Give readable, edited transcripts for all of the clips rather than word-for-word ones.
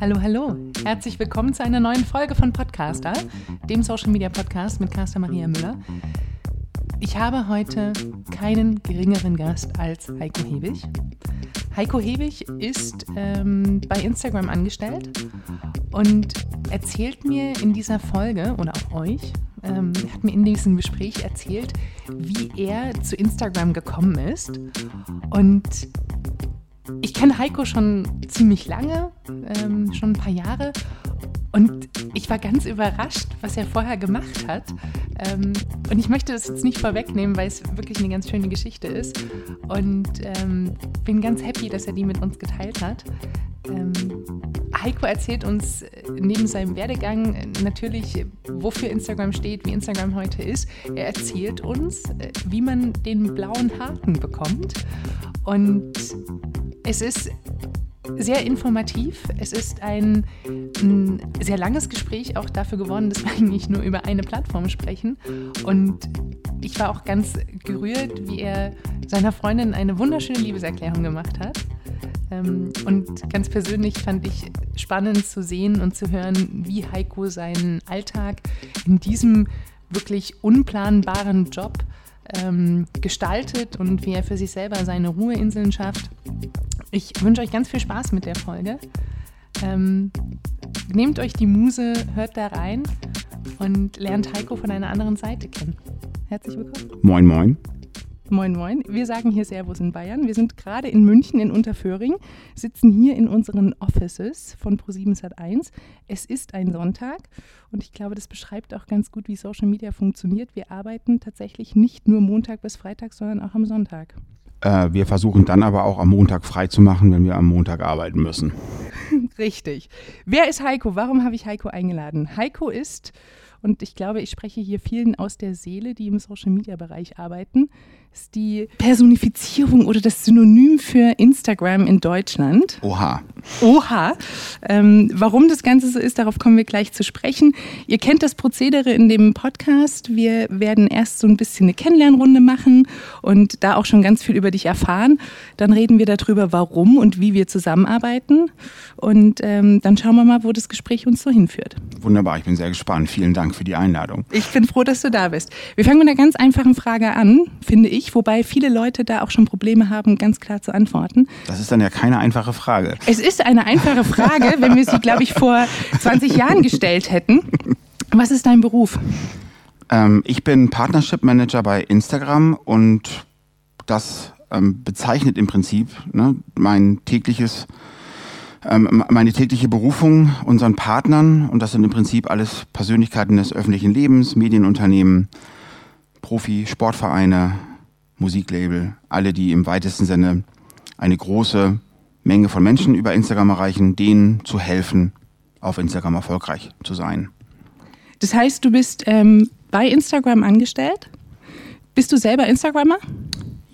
Hallo, hallo. Herzlich willkommen zu einer neuen Folge von Podcaster, dem Social Media Podcast mit Carsta Maria Müller. Ich habe heute keinen geringeren Gast als Heiko Hebig. Heiko Hebig ist bei Instagram angestellt und erzählt mir in dieser Folge oder auch euch, hat mir in diesem Gespräch erzählt, wie er zu Instagram gekommen ist. Und ich kenne Heiko schon ziemlich lange, schon ein paar Jahre, und ich war ganz überrascht, was er vorher gemacht hat. Und ich möchte das jetzt nicht vorwegnehmen, weil es wirklich eine ganz schöne Geschichte ist. Und bin ganz happy, dass er die mit uns geteilt hat. Heiko erzählt uns neben seinem Werdegang natürlich, wofür Instagram steht, wie Instagram heute ist. Er erzählt uns, wie man den blauen Haken bekommt. Und es ist sehr informativ. Es ist ein sehr langes Gespräch auch dafür geworden, dass wir eigentlich nur über eine Plattform sprechen. Und ich war auch ganz gerührt, wie er seiner Freundin eine wunderschöne Liebeserklärung gemacht hat. Und ganz persönlich fand ich spannend zu sehen und zu hören, wie Heiko seinen Alltag in diesem wirklich unplanbaren Job gestaltet und wie er für sich selber seine Ruheinseln schafft. Ich wünsche euch ganz viel Spaß mit der Folge. Nehmt euch die Muse, hört da rein und lernt Heiko von einer anderen Seite kennen. Herzlich willkommen. Moin, moin. Moin, moin. Wir sagen hier Servus in Bayern. Wir sind gerade in München in Unterföhring, sitzen hier in unseren Offices von ProSiebenSat.1. Es ist ein Sonntag und ich glaube, das beschreibt auch ganz gut, wie Social Media funktioniert. Wir arbeiten tatsächlich nicht nur Montag bis Freitag, sondern auch am Sonntag. Wir versuchen dann aber auch am Montag frei zu machen, wenn wir am Montag arbeiten müssen. Richtig. Wer ist Heiko? Warum habe ich Heiko eingeladen? Heiko ist, und ich glaube, ich spreche hier vielen aus der Seele, die im Social-Media-Bereich arbeiten, ist die Personifizierung oder das Synonym für Instagram in Deutschland. Oha. Oha. Warum das Ganze so ist, darauf kommen wir gleich zu sprechen. Ihr kennt das Prozedere in dem Podcast. Wir werden erst so ein bisschen eine Kennenlernrunde machen und da auch schon ganz viel über dich erfahren. Dann reden wir darüber, warum und wie wir zusammenarbeiten. Und dann schauen wir mal, wo das Gespräch uns so hinführt. Wunderbar, ich bin sehr gespannt. Vielen Dank für die Einladung. Ich bin froh, dass du da bist. Wir fangen mit einer ganz einfachen Frage an, finde ich, wobei viele Leute da auch schon Probleme haben, ganz klar zu antworten. Das ist dann ja keine einfache Frage. Es ist eine einfache Frage, wenn wir sie, glaube ich, vor 20 Jahren gestellt hätten. Was ist dein Beruf? Ich bin Partnership Manager bei Instagram und das bezeichnet im Prinzip meine tägliche Berufung unseren Partnern, und das sind im Prinzip alles Persönlichkeiten des öffentlichen Lebens, Medienunternehmen, Profi-, Sportvereine, Musiklabel, alle, die im weitesten Sinne eine große Menge von Menschen über Instagram erreichen, denen zu helfen, auf Instagram erfolgreich zu sein. Das heißt, du bist bei Instagram angestellt? Bist du selber Instagrammer?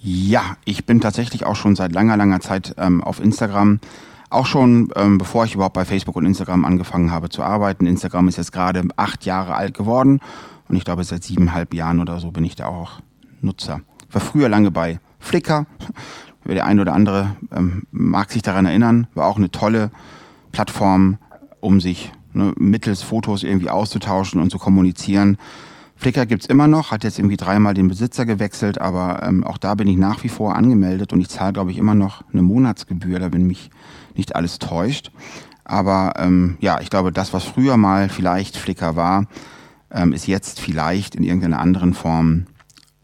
Ja, ich bin tatsächlich auch schon seit langer, langer Zeit auf Instagram. Auch schon, bevor ich überhaupt bei Facebook und Instagram angefangen habe zu arbeiten. Instagram ist jetzt gerade 8 Jahre alt geworden und ich glaube, seit 7,5 Jahren oder so bin ich da auch Nutzer. Ich war früher lange bei Flickr. Der eine oder andere mag sich daran erinnern. War auch eine tolle Plattform, um sich mittels Fotos irgendwie auszutauschen und zu kommunizieren. Flickr gibt es immer noch, hat jetzt irgendwie 3-mal den Besitzer gewechselt, aber auch da bin ich nach wie vor angemeldet und ich zahle, glaube ich, immer noch eine Monatsgebühr, da bin mich nicht alles täuscht. Aber ja, ich glaube, das, was früher mal vielleicht Flickr war, ist jetzt vielleicht in irgendeiner anderen Form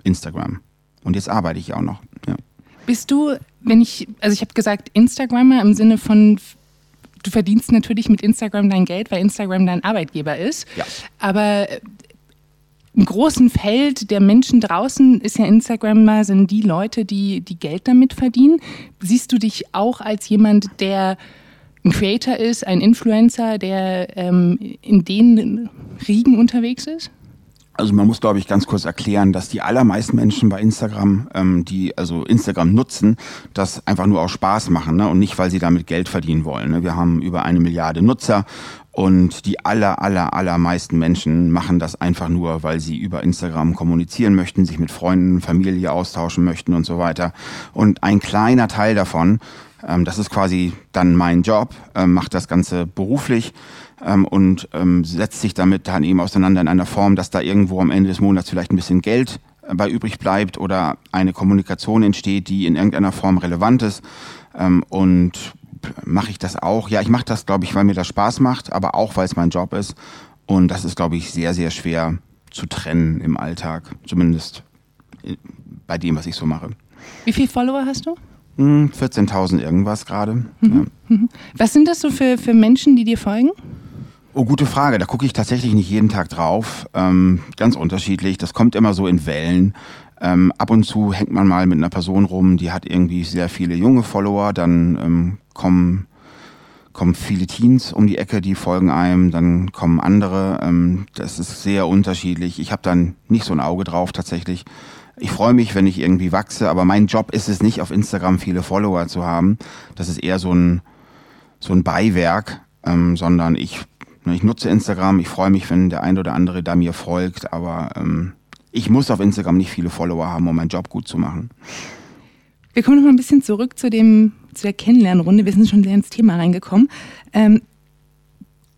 Instagram. Und jetzt arbeite ich auch noch. Ja. Bist du, ich habe gesagt Instagrammer im Sinne von, du verdienst natürlich mit Instagram dein Geld, weil Instagram dein Arbeitgeber ist. Ja. Aber im großen Feld der Menschen draußen ist ja Instagrammer, sind die Leute, die Geld damit verdienen. Siehst du dich auch als jemand, der ein Creator ist, ein Influencer, der in den Riegen unterwegs ist? Also man muss, glaube ich, ganz kurz erklären, dass die allermeisten Menschen bei Instagram, die also Instagram nutzen, das einfach nur aus Spaß machen, ne? Und nicht, weil sie damit Geld verdienen wollen, ne? Wir haben über 1 Milliarde Nutzer und die allermeisten Menschen machen das einfach nur, weil sie über Instagram kommunizieren möchten, sich mit Freunden, Familie austauschen möchten und so weiter. Und ein kleiner Teil davon Das ist quasi dann mein Job, macht das Ganze beruflich und setzt sich damit dann eben auseinander in einer Form, dass da irgendwo am Ende des Monats vielleicht ein bisschen Geld bei übrig bleibt oder eine Kommunikation entsteht, die in irgendeiner Form relevant ist. Und mache ich das auch? Ja, ich mache das, glaube ich, weil mir das Spaß macht, aber auch, weil es mein Job ist. Und das ist, glaube ich, sehr, sehr schwer zu trennen im Alltag, zumindest bei dem, was ich so mache. Wie viele Follower hast du? 14.000 irgendwas gerade. Mhm. Ja. Was sind das so für Menschen, die dir folgen? Oh, gute Frage. Da gucke ich tatsächlich nicht jeden Tag drauf. Ganz unterschiedlich. Das kommt immer so in Wellen. Ab und zu hängt man mal mit einer Person rum, die hat irgendwie sehr viele junge Follower. Dann kommen viele Teens um die Ecke, die folgen einem. Dann kommen andere. Das ist sehr unterschiedlich. Ich habe dann nicht so ein Auge drauf tatsächlich. Ich freue mich, wenn ich irgendwie wachse. Aber mein Job ist es nicht, auf Instagram viele Follower zu haben. Das ist eher so ein Beiwerk, sondern ich nutze Instagram, ich freue mich, wenn der ein oder andere da mir folgt, aber ich muss auf Instagram nicht viele Follower haben, um meinen Job gut zu machen. Wir kommen noch mal ein bisschen zurück zu der Kennenlernrunde. Wir sind schon sehr ins Thema reingekommen.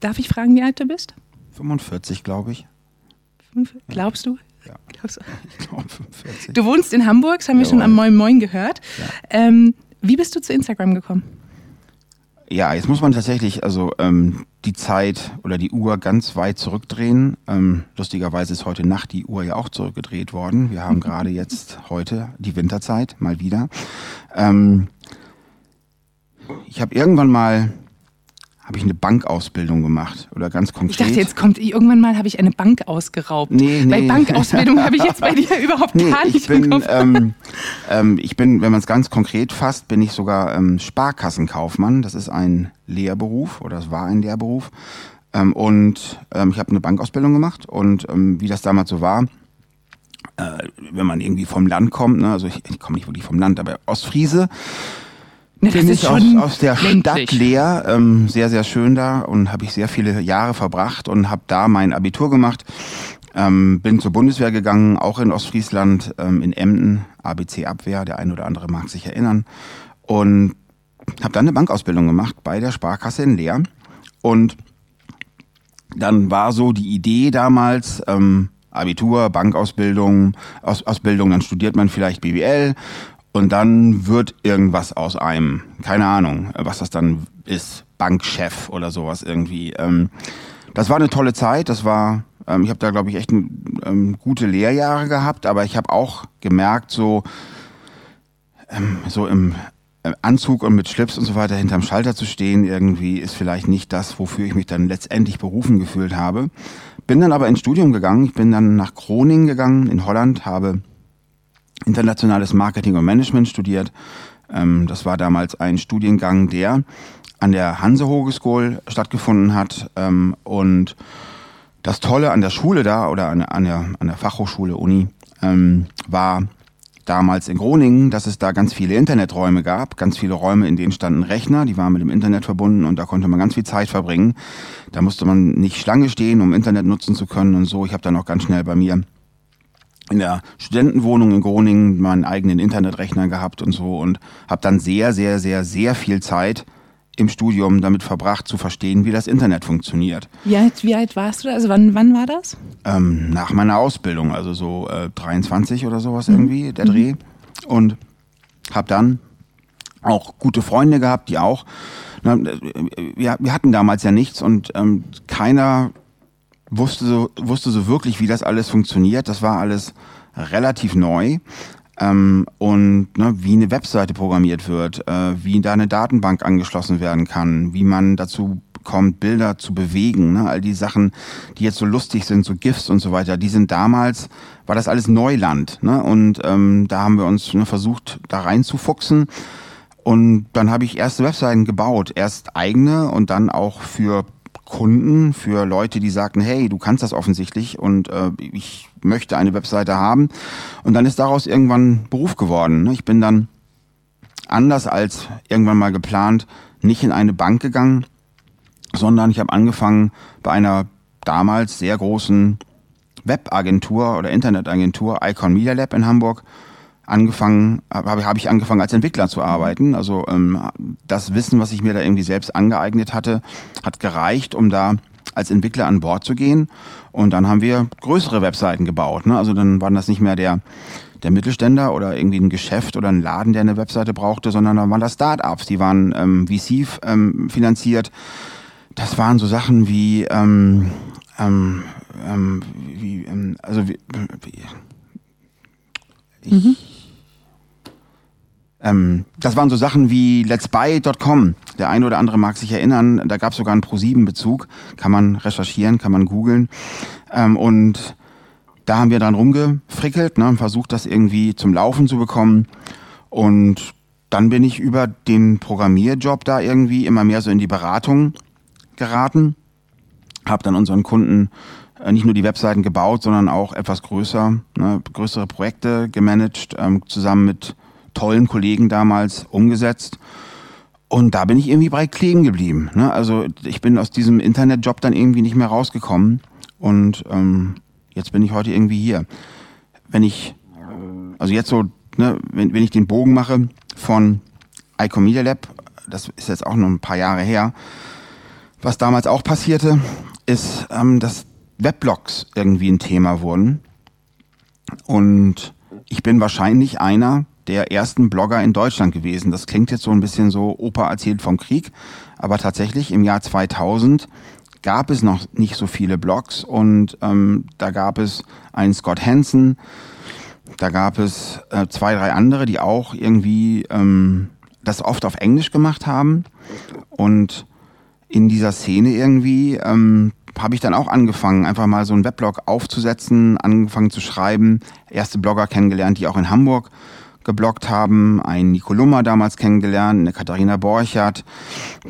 Darf ich fragen, wie alt du bist? 45, glaube ich. Glaubst du? Ja. Glaubst du? Ich glaube 45. Du wohnst in Hamburg, das haben wir schon am Moin Moin gehört. Ja. Wie bist du zu Instagram gekommen? Ja, jetzt muss man tatsächlich die Zeit oder die Uhr ganz weit zurückdrehen. Lustigerweise ist heute Nacht die Uhr ja auch zurückgedreht worden. Wir haben gerade jetzt heute die Winterzeit, mal wieder. Ich habe irgendwann mal eine Bankausbildung gemacht oder ganz konkret. Ich dachte, jetzt kommt irgendwann mal, habe ich eine Bank ausgeraubt. Nee. Bei Bankausbildung habe ich jetzt bei dir überhaupt gar nicht im Kopf. Ich bin, wenn man es ganz konkret fasst, bin ich sogar Sparkassenkaufmann. Das ist ein Lehrberuf oder es war ein Lehrberuf. Ich habe eine Bankausbildung gemacht und wie das damals so war, wenn man irgendwie vom Land kommt, ne, also ich komme nicht wirklich vom Land, aber Ostfriese, bin ich aus der Stadt Leer, sehr, sehr schön da und habe ich sehr viele Jahre verbracht und habe da mein Abitur gemacht, bin zur Bundeswehr gegangen, auch in Ostfriesland, in Emden, ABC-Abwehr, der ein oder andere mag sich erinnern, und habe dann eine Bankausbildung gemacht bei der Sparkasse in Leer. Und dann war so die Idee damals, Abitur, Bankausbildung, Ausbildung, dann studiert man vielleicht BWL. Und dann wird irgendwas aus einem, keine Ahnung, was das dann ist, Bankchef oder sowas irgendwie. Das war eine tolle Zeit, ich habe da, glaube ich, echt gute Lehrjahre gehabt, aber ich habe auch gemerkt, so im Anzug und mit Schlips und so weiter hinterm Schalter zu stehen, irgendwie ist vielleicht nicht das, wofür ich mich dann letztendlich berufen gefühlt habe. Bin dann aber ins Studium gegangen, ich bin dann nach Groningen gegangen, in Holland, habe internationales Marketing und Management studiert. Das war damals ein Studiengang, der an der Hanse Hogeschool stattgefunden hat. Und das Tolle an der Schule da oder an der Fachhochschule Uni war damals in Groningen, dass es da ganz viele Interneträume gab, ganz viele Räume, in denen standen Rechner, die waren mit dem Internet verbunden und da konnte man ganz viel Zeit verbringen. Da musste man nicht Schlange stehen, um Internet nutzen zu können und so. Ich habe dann auch ganz schnell bei mir in der Studentenwohnung in Groningen meinen eigenen Internetrechner gehabt und so und habe dann sehr, sehr, sehr, sehr viel Zeit im Studium damit verbracht, zu verstehen, wie das Internet funktioniert. Wie alt warst du da? Also wann war das? Nach meiner Ausbildung, also so 23 oder sowas irgendwie, der Dreh. Und habe dann auch gute Freunde gehabt, die auch. Wir hatten damals ja nichts und keiner wusste so wirklich, wie das alles funktioniert. Das war alles relativ neu. Wie eine Webseite programmiert wird, wie da eine Datenbank angeschlossen werden kann, wie man dazu kommt, Bilder zu bewegen. Ne? All die Sachen, die jetzt so lustig sind, so GIFs und so weiter, war das alles Neuland. Ne? Und da haben wir uns versucht, da reinzufuchsen. Und dann habe ich erste Webseiten gebaut. Erst eigene und dann auch für Kunden, für Leute, die sagten, hey, du kannst das offensichtlich und ich möchte eine Webseite haben. Und dann ist daraus irgendwann Beruf geworden. Ich bin dann, anders als irgendwann mal geplant, nicht in eine Bank gegangen, sondern ich habe angefangen bei einer damals sehr großen Webagentur oder Internetagentur, Icon Media Lab in Hamburg, habe ich angefangen als Entwickler zu arbeiten. Also das Wissen, was ich mir da irgendwie selbst angeeignet hatte, hat gereicht, um da als Entwickler an Bord zu gehen. Und dann haben wir größere Webseiten gebaut, ne? Also dann waren das nicht mehr der Mittelständler oder irgendwie ein Geschäft oder ein Laden, der eine Webseite brauchte, sondern dann waren das Start-ups, die waren VC finanziert. Das waren so Sachen wie, das waren so Sachen wie let'sbuy.com. Der eine oder andere mag sich erinnern, da gab es sogar einen ProSieben-Bezug. Kann man recherchieren, kann man googeln. Und da haben wir dran rumgefrickelt, ne, versucht, das irgendwie zum Laufen zu bekommen. Und dann bin ich über den Programmierjob da irgendwie immer mehr so in die Beratung geraten. Habe dann unseren Kunden nicht nur die Webseiten gebaut, sondern auch etwas größer, ne, größere Projekte gemanagt, zusammen mit tollen Kollegen damals umgesetzt. Und da bin ich irgendwie breit kleben geblieben, ne? Also ich bin aus diesem Internetjob dann irgendwie nicht mehr rausgekommen. Und jetzt bin ich heute irgendwie hier. Wenn ich, also jetzt so, ne, wenn ich den Bogen mache von Icon Media Lab, das ist jetzt auch noch ein paar Jahre her, was damals auch passierte, ist, dass Weblogs irgendwie ein Thema wurden. Und ich bin wahrscheinlich einer der ersten Blogger in Deutschland gewesen. Das klingt jetzt so ein bisschen so, Opa erzählt vom Krieg. Aber tatsächlich im Jahr 2000 gab es noch nicht so viele Blogs. Und da gab es einen Scott Hansen, da gab es 2, 3 andere, die auch irgendwie das oft auf Englisch gemacht haben. Und in dieser Szene irgendwie habe ich dann auch angefangen, einfach mal so einen Weblog aufzusetzen, angefangen zu schreiben, erste Blogger kennengelernt, die auch in Hamburg gebloggt haben, einen Nico Lummer damals kennengelernt, eine Katharina Borchert,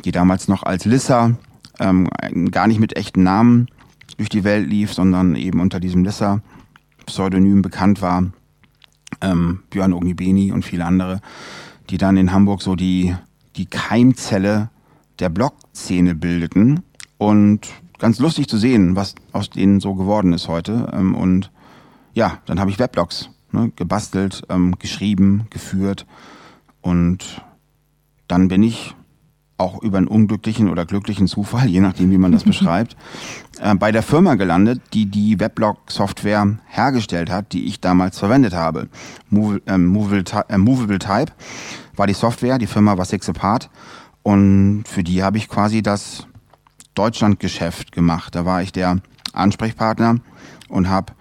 die damals noch als Lissa, gar nicht mit echten Namen durch die Welt lief, sondern eben unter diesem Lissa-Pseudonym bekannt war, Björn Ognibeni und viele andere, die dann in Hamburg so die Keimzelle der Blog-Szene bildeten und ganz lustig zu sehen, was aus denen so geworden ist heute. Und ja, dann habe ich Weblogs, ne, gebastelt, geschrieben, geführt. Und dann bin ich auch über einen unglücklichen oder glücklichen Zufall, je nachdem, wie man das beschreibt, bei der Firma gelandet, die die Weblog-Software hergestellt hat, die ich damals verwendet habe. Movable Type war die Software, die Firma war Six Apart. Und für die habe ich quasi das Deutschlandgeschäft gemacht. Da war ich der Ansprechpartner und habe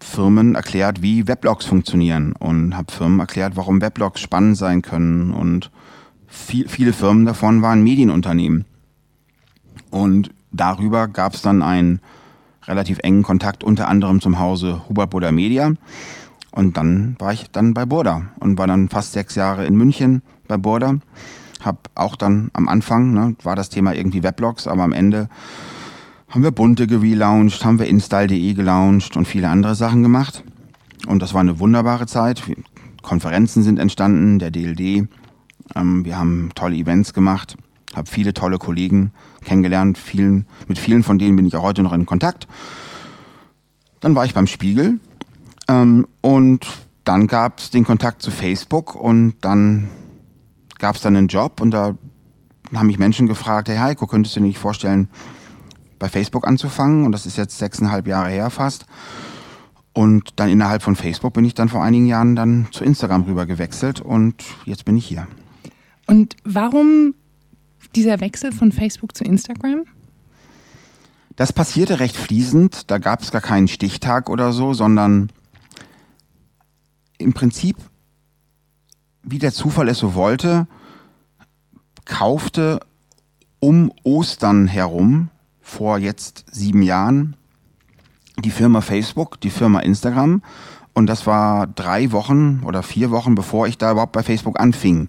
Firmen erklärt, wie Weblogs funktionieren, und habe Firmen erklärt, warum Weblogs spannend sein können, und viele Firmen davon waren Medienunternehmen. Und darüber gab es dann einen relativ engen Kontakt, unter anderem zum Hause Hubert Burda Media, und dann war ich dann bei Burda und war dann fast 6 Jahre in München bei Burda. Hab auch dann am Anfang, ne, war das Thema irgendwie Weblogs, aber am Ende haben wir Bunte gelauncht, haben wir InStyle.de gelauncht und viele andere Sachen gemacht. Und das war eine wunderbare Zeit. Konferenzen sind entstanden, der DLD. Wir haben tolle Events gemacht, habe viele tolle Kollegen kennengelernt. Mit vielen von denen bin ich auch heute noch in Kontakt. Dann war ich beim Spiegel und dann gab es den Kontakt zu Facebook und dann gab es dann einen Job, und da haben mich Menschen gefragt, hey Heiko, könntest du dir nicht vorstellen, bei Facebook anzufangen? Und das ist jetzt 6,5 Jahre her fast. Und dann innerhalb von Facebook bin ich dann vor einigen Jahren dann zu Instagram rüber gewechselt, und jetzt bin ich hier. Und warum dieser Wechsel von Facebook zu Instagram? Das passierte recht fließend, da gab es gar keinen Stichtag oder so, sondern im Prinzip, wie der Zufall es so wollte, kaufte um Ostern herum, vor jetzt 7 Jahren, die Firma Facebook, die Firma Instagram. Und das war 3 Wochen oder 4 Wochen, bevor ich da überhaupt bei Facebook anfing.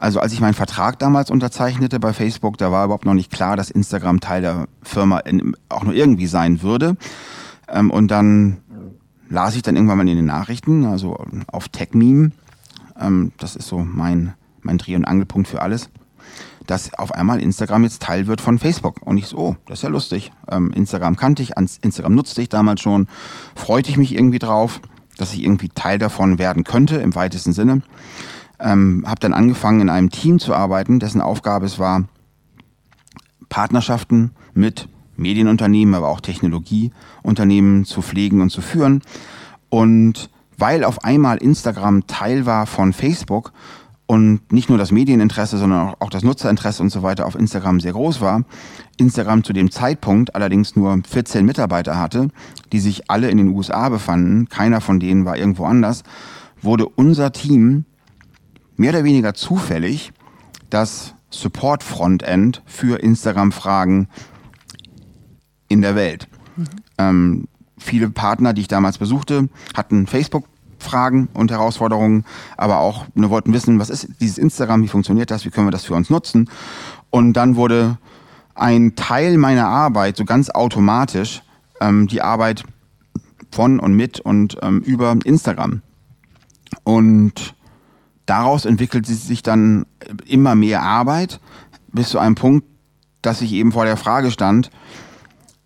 Also als ich meinen Vertrag damals unterzeichnete bei Facebook, da war überhaupt noch nicht klar, dass Instagram Teil der Firma auch nur irgendwie sein würde. Und dann las ich dann irgendwann mal in den Nachrichten, also auf TechMeme, das ist so mein Dreh- und Angelpunkt für alles, dass auf einmal Instagram jetzt Teil wird von Facebook. Und ich so, oh, das ist ja lustig. Instagram kannte ich, Instagram nutzte ich damals schon, freute ich mich irgendwie drauf. dass ich irgendwie Teil davon werden könnte, im weitesten Sinne. Habe dann angefangen, in einem Team zu arbeiten, dessen Aufgabe es war, Partnerschaften mit Medienunternehmen, aber auch Technologieunternehmen zu pflegen und zu führen. Und weil auf einmal Instagram Teil war von Facebook und nicht nur das Medieninteresse, sondern auch das Nutzerinteresse und so weiter auf Instagram sehr groß war, Instagram zu dem Zeitpunkt allerdings nur 14 Mitarbeiter hatte, die sich alle in den USA befanden, keiner von denen war irgendwo anders, wurde unser Team mehr oder weniger zufällig das Support-Frontend für Instagram-Fragen in der Welt. Mhm. Viele Partner, die ich damals besuchte, hatten Facebook-Fragen und Herausforderungen, aber auch wollten wissen, was ist dieses Instagram, wie funktioniert das, wie können wir das für uns nutzen. Und dann wurde ein Teil meiner Arbeit so ganz automatisch die Arbeit von und mit und über Instagram. Und daraus entwickelt sich dann immer mehr Arbeit bis zu einem Punkt, dass ich eben vor der Frage stand,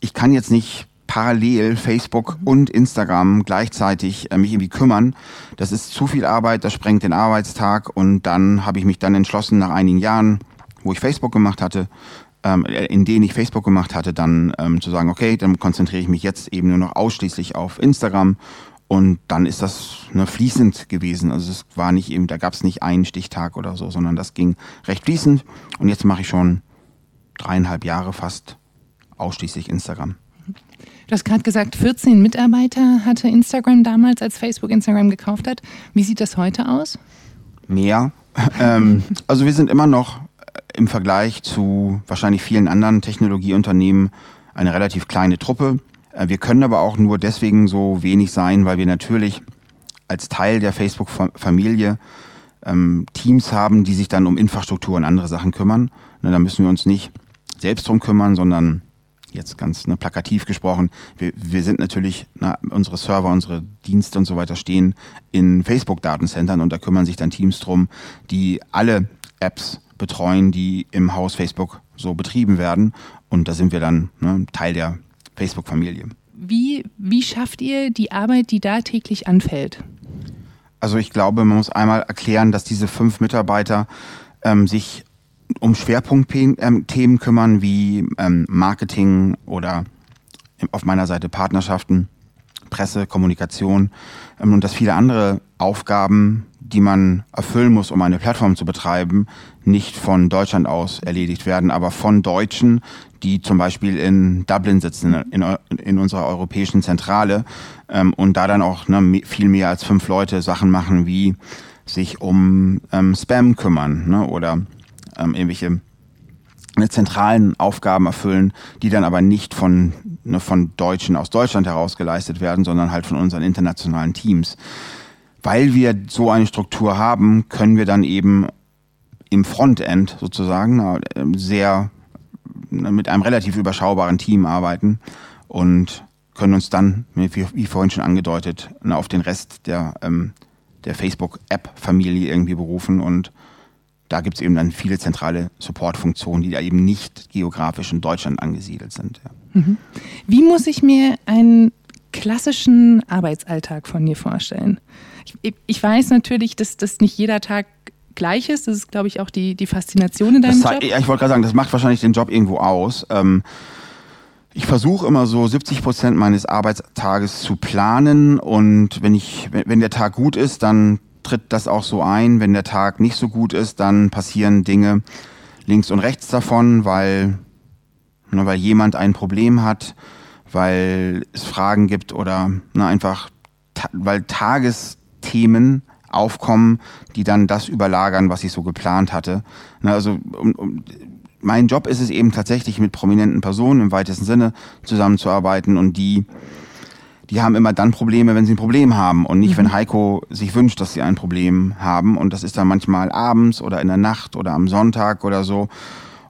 ich kann jetzt nicht parallel Facebook und Instagram gleichzeitig mich irgendwie kümmern. Das ist zu viel Arbeit, das sprengt den Arbeitstag. Und dann habe ich mich dann entschlossen, nach einigen Jahren, in denen ich Facebook gemacht hatte, dann zu sagen, okay, dann konzentriere ich mich jetzt eben nur noch ausschließlich auf Instagram. Und dann ist das fließend gewesen. Also es war nicht eben, da gab es nicht einen Stichtag oder so, sondern das ging recht fließend. Und jetzt mache ich schon 3,5 Jahre fast ausschließlich Instagram. Du hast gerade gesagt, 14 Mitarbeiter hatte Instagram damals, als Facebook Instagram gekauft hat. Wie sieht das heute aus? Mehr. Also wir sind immer noch im Vergleich zu wahrscheinlich vielen anderen Technologieunternehmen eine relativ kleine Truppe. Wir können aber auch nur deswegen so wenig sein, weil wir natürlich als Teil der Facebook-Familie Teams haben, die sich dann um Infrastruktur und andere Sachen kümmern. Da müssen wir uns nicht selbst drum kümmern, sondern jetzt ganz plakativ gesprochen, wir sind natürlich, unsere Server, unsere Dienste und so weiter stehen in Facebook-Datencentern und da kümmern sich dann Teams drum, die alle Apps betreuen, die im Haus Facebook so betrieben werden. Und da sind wir dann Teil der Facebook-Familie. Wie schafft ihr die Arbeit, die da täglich anfällt? Also ich glaube, man muss einmal erklären, dass diese 5 Mitarbeiter sich um Schwerpunktthemen kümmern wie Marketing oder auf meiner Seite Partnerschaften, Presse, Kommunikation und dass viele andere Aufgaben, die man erfüllen muss, um eine Plattform zu betreiben, nicht von Deutschland aus erledigt werden, aber von Deutschen, die zum Beispiel in Dublin sitzen, in unserer europäischen Zentrale und da dann auch viel mehr als 5 Leute Sachen machen, wie sich um Spam kümmern oder irgendwelche zentralen Aufgaben erfüllen, die dann aber nicht von Deutschen aus Deutschland heraus geleistet werden, sondern halt von unseren internationalen Teams. Weil wir so eine Struktur haben, können wir dann eben im Frontend sozusagen sehr mit einem relativ überschaubaren Team arbeiten und können uns dann, wie vorhin schon angedeutet, auf den Rest der Facebook-App-Familie irgendwie berufen und da gibt es eben dann viele zentrale Support-Funktionen, die da eben nicht geografisch in Deutschland angesiedelt sind. Ja. Wie muss ich mir einen klassischen Arbeitsalltag von dir vorstellen? Ich weiß natürlich, dass das nicht jeder Tag gleich ist. Das ist, glaube ich, auch die Faszination in deinem Job. Ich wollte gerade sagen, das macht wahrscheinlich den Job irgendwo aus. Ich versuche immer so 70% meines Arbeitstages zu planen und wenn der Tag gut ist, dann tritt das auch so ein. Wenn der Tag nicht so gut ist, dann passieren Dinge links und rechts davon, weil jemand ein Problem hat, weil es Fragen gibt oder einfach, weil Tagesthemen aufkommen, die dann das überlagern, was ich so geplant hatte. Mein Job ist es eben tatsächlich, mit prominenten Personen im weitesten Sinne zusammenzuarbeiten und die haben immer dann Probleme, wenn sie ein Problem haben und nicht, wenn Heiko sich wünscht, dass sie ein Problem haben. Und das ist dann manchmal abends oder in der Nacht oder am Sonntag oder so.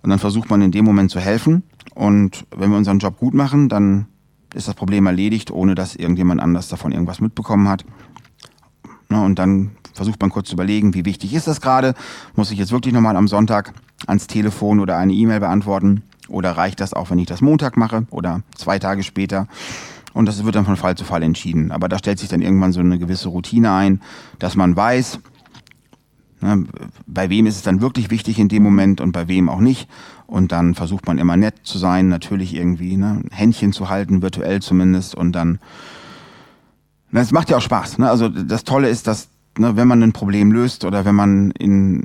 Und dann versucht man in dem Moment zu helfen. Und wenn wir unseren Job gut machen, dann ist das Problem erledigt, ohne dass irgendjemand anders davon irgendwas mitbekommen hat. Und dann versucht man kurz zu überlegen, wie wichtig ist das gerade? Muss ich jetzt wirklich nochmal am Sonntag ans Telefon oder eine E-Mail beantworten? Oder reicht das auch, wenn ich das Montag mache oder 2 Tage später? Und das wird dann von Fall zu Fall entschieden. Aber da stellt sich dann irgendwann so eine gewisse Routine ein, dass man weiß, ne, bei wem ist es dann wirklich wichtig in dem Moment und bei wem auch nicht. Und dann versucht man immer nett zu sein, natürlich irgendwie, ne, Händchen zu halten, virtuell zumindest. Und dann, das macht ja auch Spaß. Ne? Also das Tolle ist, dass, ne, wenn man ein Problem löst oder wenn man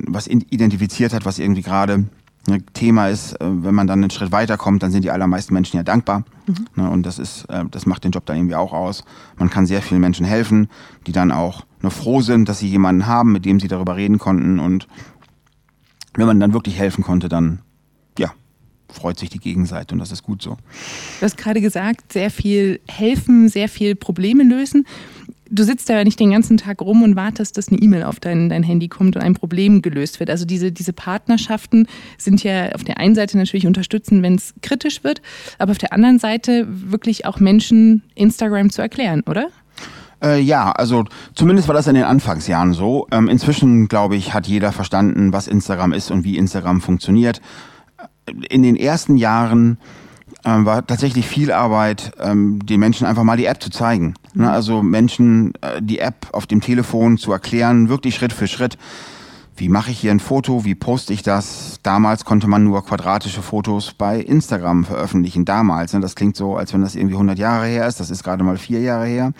was identifiziert hat, was irgendwie gerade Thema ist, wenn man dann einen Schritt weiterkommt, dann sind die allermeisten Menschen ja dankbar. Mhm. Und das macht den Job dann irgendwie auch aus. Man kann sehr vielen Menschen helfen, die dann auch froh sind, dass sie jemanden haben, mit dem sie darüber reden konnten. Und wenn man dann wirklich helfen konnte, dann ja, freut sich die Gegenseite und das ist gut so. Du hast gerade gesagt, sehr viel helfen, sehr viel Probleme lösen. Du sitzt da ja nicht den ganzen Tag rum und wartest, dass eine E-Mail auf dein Handy kommt und ein Problem gelöst wird. Also diese Partnerschaften sind ja auf der einen Seite natürlich unterstützen, wenn es kritisch wird, aber auf der anderen Seite wirklich auch Menschen Instagram zu erklären, oder? Ja, also zumindest war das in den Anfangsjahren so. Inzwischen, glaube ich, hat jeder verstanden, was Instagram ist und wie Instagram funktioniert. In den ersten Jahren war tatsächlich viel Arbeit, den Menschen einfach mal die App zu zeigen. Also Menschen die App auf dem Telefon zu erklären, wirklich Schritt für Schritt. Wie mache ich hier ein Foto? Wie poste ich das? Damals konnte man nur quadratische Fotos bei Instagram veröffentlichen. Damals, das klingt so, als wenn das irgendwie 100 Jahre her ist. Das ist gerade mal 4 Jahre her.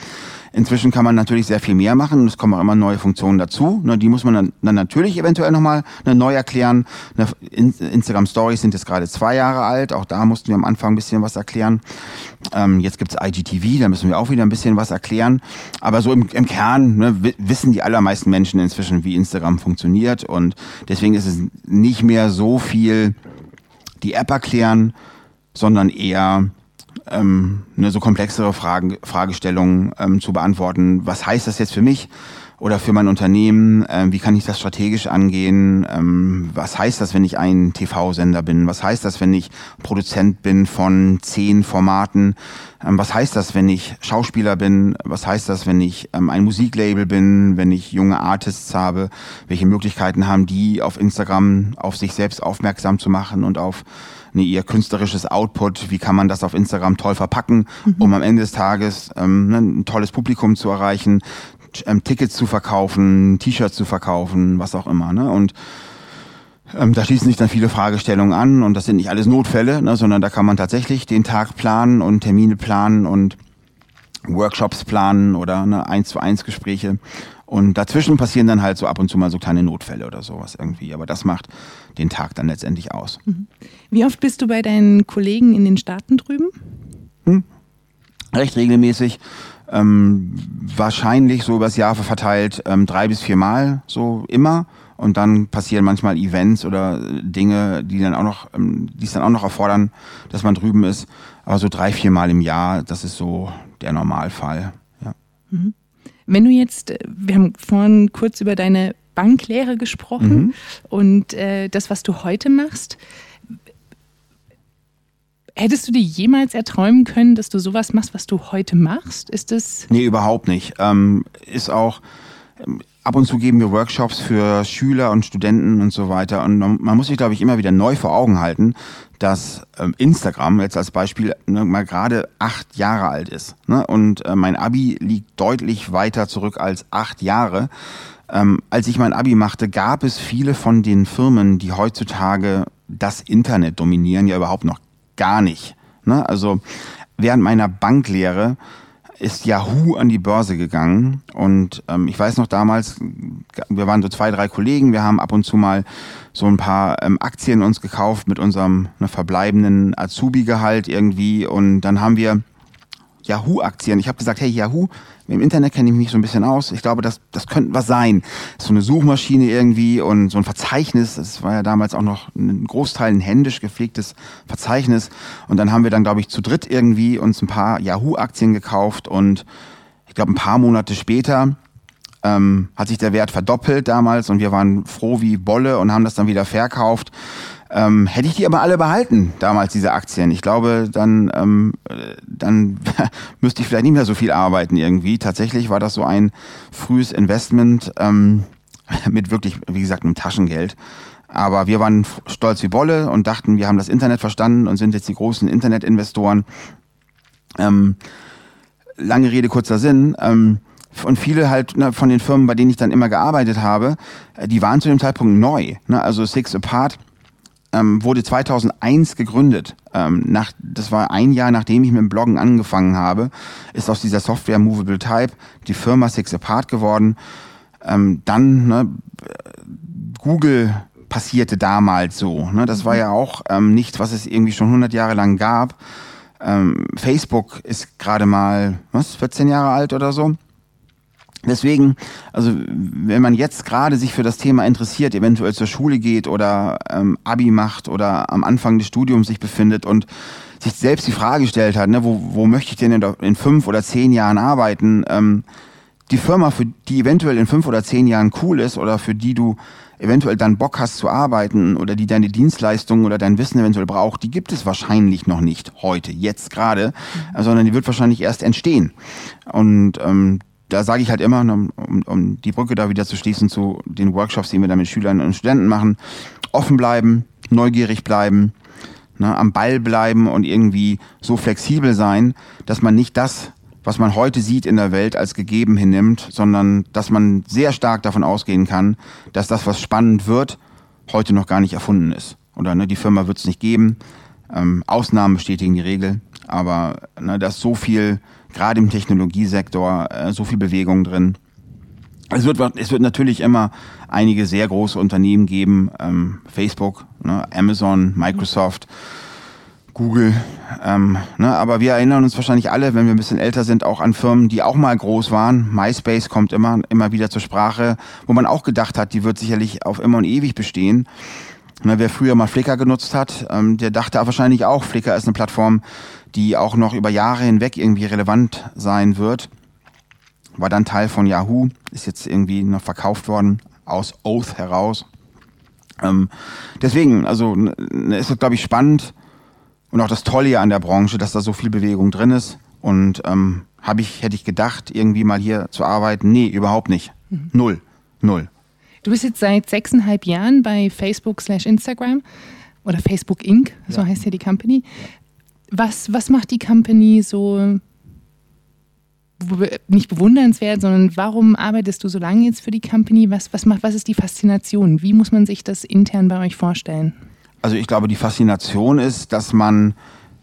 Inzwischen kann man natürlich sehr viel mehr machen. Es kommen auch immer neue Funktionen dazu. Die muss man dann natürlich eventuell nochmal neu erklären. Instagram Stories sind jetzt gerade 2 Jahre alt. Auch da mussten wir am Anfang ein bisschen was erklären. Jetzt gibt's IGTV, da müssen wir auch wieder ein bisschen was erklären. Aber so im Kern wissen die allermeisten Menschen inzwischen, wie Instagram funktioniert. Und deswegen ist es nicht mehr so viel die App erklären, sondern eher so komplexere Fragestellungen zu beantworten. Was heißt das jetzt für mich oder für mein Unternehmen? Wie kann ich das strategisch angehen? Was heißt das, wenn ich ein TV-Sender bin? Was heißt das, wenn ich Produzent bin von 10 Formaten? Was heißt das, wenn ich Schauspieler bin? Was heißt das, wenn ich ein Musiklabel bin? Wenn ich junge Artists habe? Welche Möglichkeiten haben die, auf Instagram auf sich selbst aufmerksam zu machen und auf ihr künstlerisches Output, wie kann man das auf Instagram toll verpacken, um am Ende des Tages ein tolles Publikum zu erreichen, Tickets zu verkaufen, T-Shirts zu verkaufen, was auch immer. Ne? Und da schließen sich dann viele Fragestellungen an und das sind nicht alles Notfälle, sondern da kann man tatsächlich den Tag planen und Termine planen und Workshops planen oder 1:1 Gespräche. Und dazwischen passieren dann halt so ab und zu mal so kleine Notfälle oder sowas irgendwie. Aber das macht den Tag dann letztendlich aus. Wie oft bist du bei deinen Kollegen in den Staaten drüben? Recht regelmäßig. Wahrscheinlich so übers Jahr verteilt 3 bis 4 Mal so immer. Und dann passieren manchmal Events oder Dinge, die es dann auch noch erfordern, dass man drüben ist. Aber so 3-4 Mal im Jahr, das ist so der Normalfall. Ja. Mhm. Wenn du jetzt, wir haben vorhin kurz über deine Banklehre gesprochen und das, was du heute machst, hättest du dir jemals erträumen können, dass du sowas machst, was du heute machst? Ist das? Nee, überhaupt nicht. Ist auch, ab und zu geben wir Workshops für Schüler und Studenten und so weiter. Und man muss sich, glaube ich, immer wieder neu vor Augen halten, dass Instagram jetzt als Beispiel mal gerade 8 Jahre alt ist. Ne? Und mein Abi liegt deutlich weiter zurück als 8 Jahre. Als ich mein Abi machte, gab es viele von den Firmen, die heutzutage das Internet dominieren, ja überhaupt noch gar nicht. Ne? Also während meiner Banklehre ist Yahoo an die Börse gegangen und ich weiß noch damals, wir waren so 2-3 Kollegen, wir haben ab und zu mal so ein paar Aktien uns gekauft mit unserem verbleibenden Azubi-Gehalt irgendwie und dann haben wir Yahoo-Aktien. Ich habe gesagt, hey Yahoo, im Internet kenne ich mich so ein bisschen aus, ich glaube, das könnte was sein. So eine Suchmaschine irgendwie und so ein Verzeichnis, das war ja damals auch noch ein Großteil ein händisch gepflegtes Verzeichnis und dann haben wir dann, glaube ich, zu dritt irgendwie uns ein paar Yahoo-Aktien gekauft und ich glaube, ein paar Monate später hat sich der Wert verdoppelt damals und wir waren froh wie Bolle und haben das dann wieder verkauft. Hätte ich die aber alle behalten, damals diese Aktien. Ich glaube, dann müsste ich vielleicht nicht mehr so viel arbeiten irgendwie. Tatsächlich war das so ein frühes Investment mit wirklich, wie gesagt, einem Taschengeld. Aber wir waren stolz wie Bolle und dachten, wir haben das Internet verstanden und sind jetzt die großen Internetinvestoren. lange Rede, kurzer Sinn. Und viele halt von den Firmen, bei denen ich dann immer gearbeitet habe, die waren zu dem Zeitpunkt neu. Ne? Also Six Apart wurde 2001 gegründet. Das war ein Jahr, nachdem ich mit dem Bloggen angefangen habe, ist aus dieser Software Movable Type die Firma Six Apart geworden. Dann Google passierte damals so. Ne? Das war ja auch nichts, was es irgendwie schon 100 Jahre lang gab. Facebook ist gerade mal 14 Jahre alt oder so. Deswegen, also wenn man jetzt gerade sich für das Thema interessiert, eventuell zur Schule geht oder Abi macht oder am Anfang des Studiums sich befindet und sich selbst die Frage gestellt hat, ne, wo möchte ich denn in 5 oder 10 Jahren arbeiten? Die Firma, für die eventuell in 5 oder 10 Jahren cool ist oder für die du eventuell dann Bock hast zu arbeiten oder die deine Dienstleistungen oder dein Wissen eventuell braucht, die gibt es wahrscheinlich noch nicht heute, jetzt gerade, sondern die wird wahrscheinlich erst entstehen. Und da sage ich halt immer, um die Brücke da wieder zu schließen zu den Workshops, die wir da mit Schülern und Studenten machen, offen bleiben, neugierig bleiben, ne, am Ball bleiben und irgendwie so flexibel sein, dass man nicht das, was man heute sieht in der Welt, als gegeben hinnimmt, sondern dass man sehr stark davon ausgehen kann, dass das, was spannend wird, heute noch gar nicht erfunden ist. Oder ne, die Firma wird es nicht geben. Ausnahmen bestätigen die Regel. Aber ne, da ist so viel, gerade im Technologiesektor, so viel Bewegung drin. Es wird natürlich immer einige sehr große Unternehmen geben. Facebook, ne, Amazon, Microsoft, Google. Aber wir erinnern uns wahrscheinlich alle, wenn wir ein bisschen älter sind, auch an Firmen, die auch mal groß waren. MySpace kommt immer wieder zur Sprache, wo man auch gedacht hat, die wird sicherlich auf immer und ewig bestehen. Na, wer früher mal Flickr genutzt hat, der dachte wahrscheinlich auch, Flickr ist eine Plattform, die auch noch über Jahre hinweg irgendwie relevant sein wird. War dann Teil von Yahoo, ist jetzt irgendwie noch verkauft worden, aus Oath heraus. Deswegen, also ist, glaube ich, spannend und auch das Tolle ja an der Branche, dass da so viel Bewegung drin ist. Und hätte ich gedacht, irgendwie mal hier zu arbeiten? Nee, überhaupt nicht. Null. Du bist jetzt seit 6,5 Jahren bei Facebook/Instagram oder Facebook Inc., so heißt ja die Company. Was macht die Company so, nicht bewundernswert, sondern warum arbeitest du so lange jetzt für die Company? Was ist die Faszination? Wie muss man sich das intern bei euch vorstellen? Also ich glaube, die Faszination ist, dass man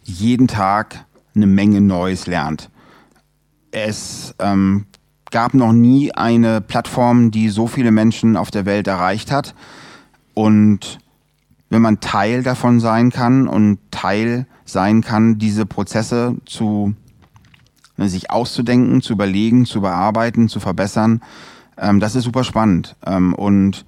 jeden Tag eine Menge Neues lernt. Es gab noch nie eine Plattform, die so viele Menschen auf der Welt erreicht hat. Und wenn man Teil davon sein kann und Teil sein kann, diese Prozesse sich auszudenken, zu überlegen, zu bearbeiten, zu verbessern, das ist super spannend. Und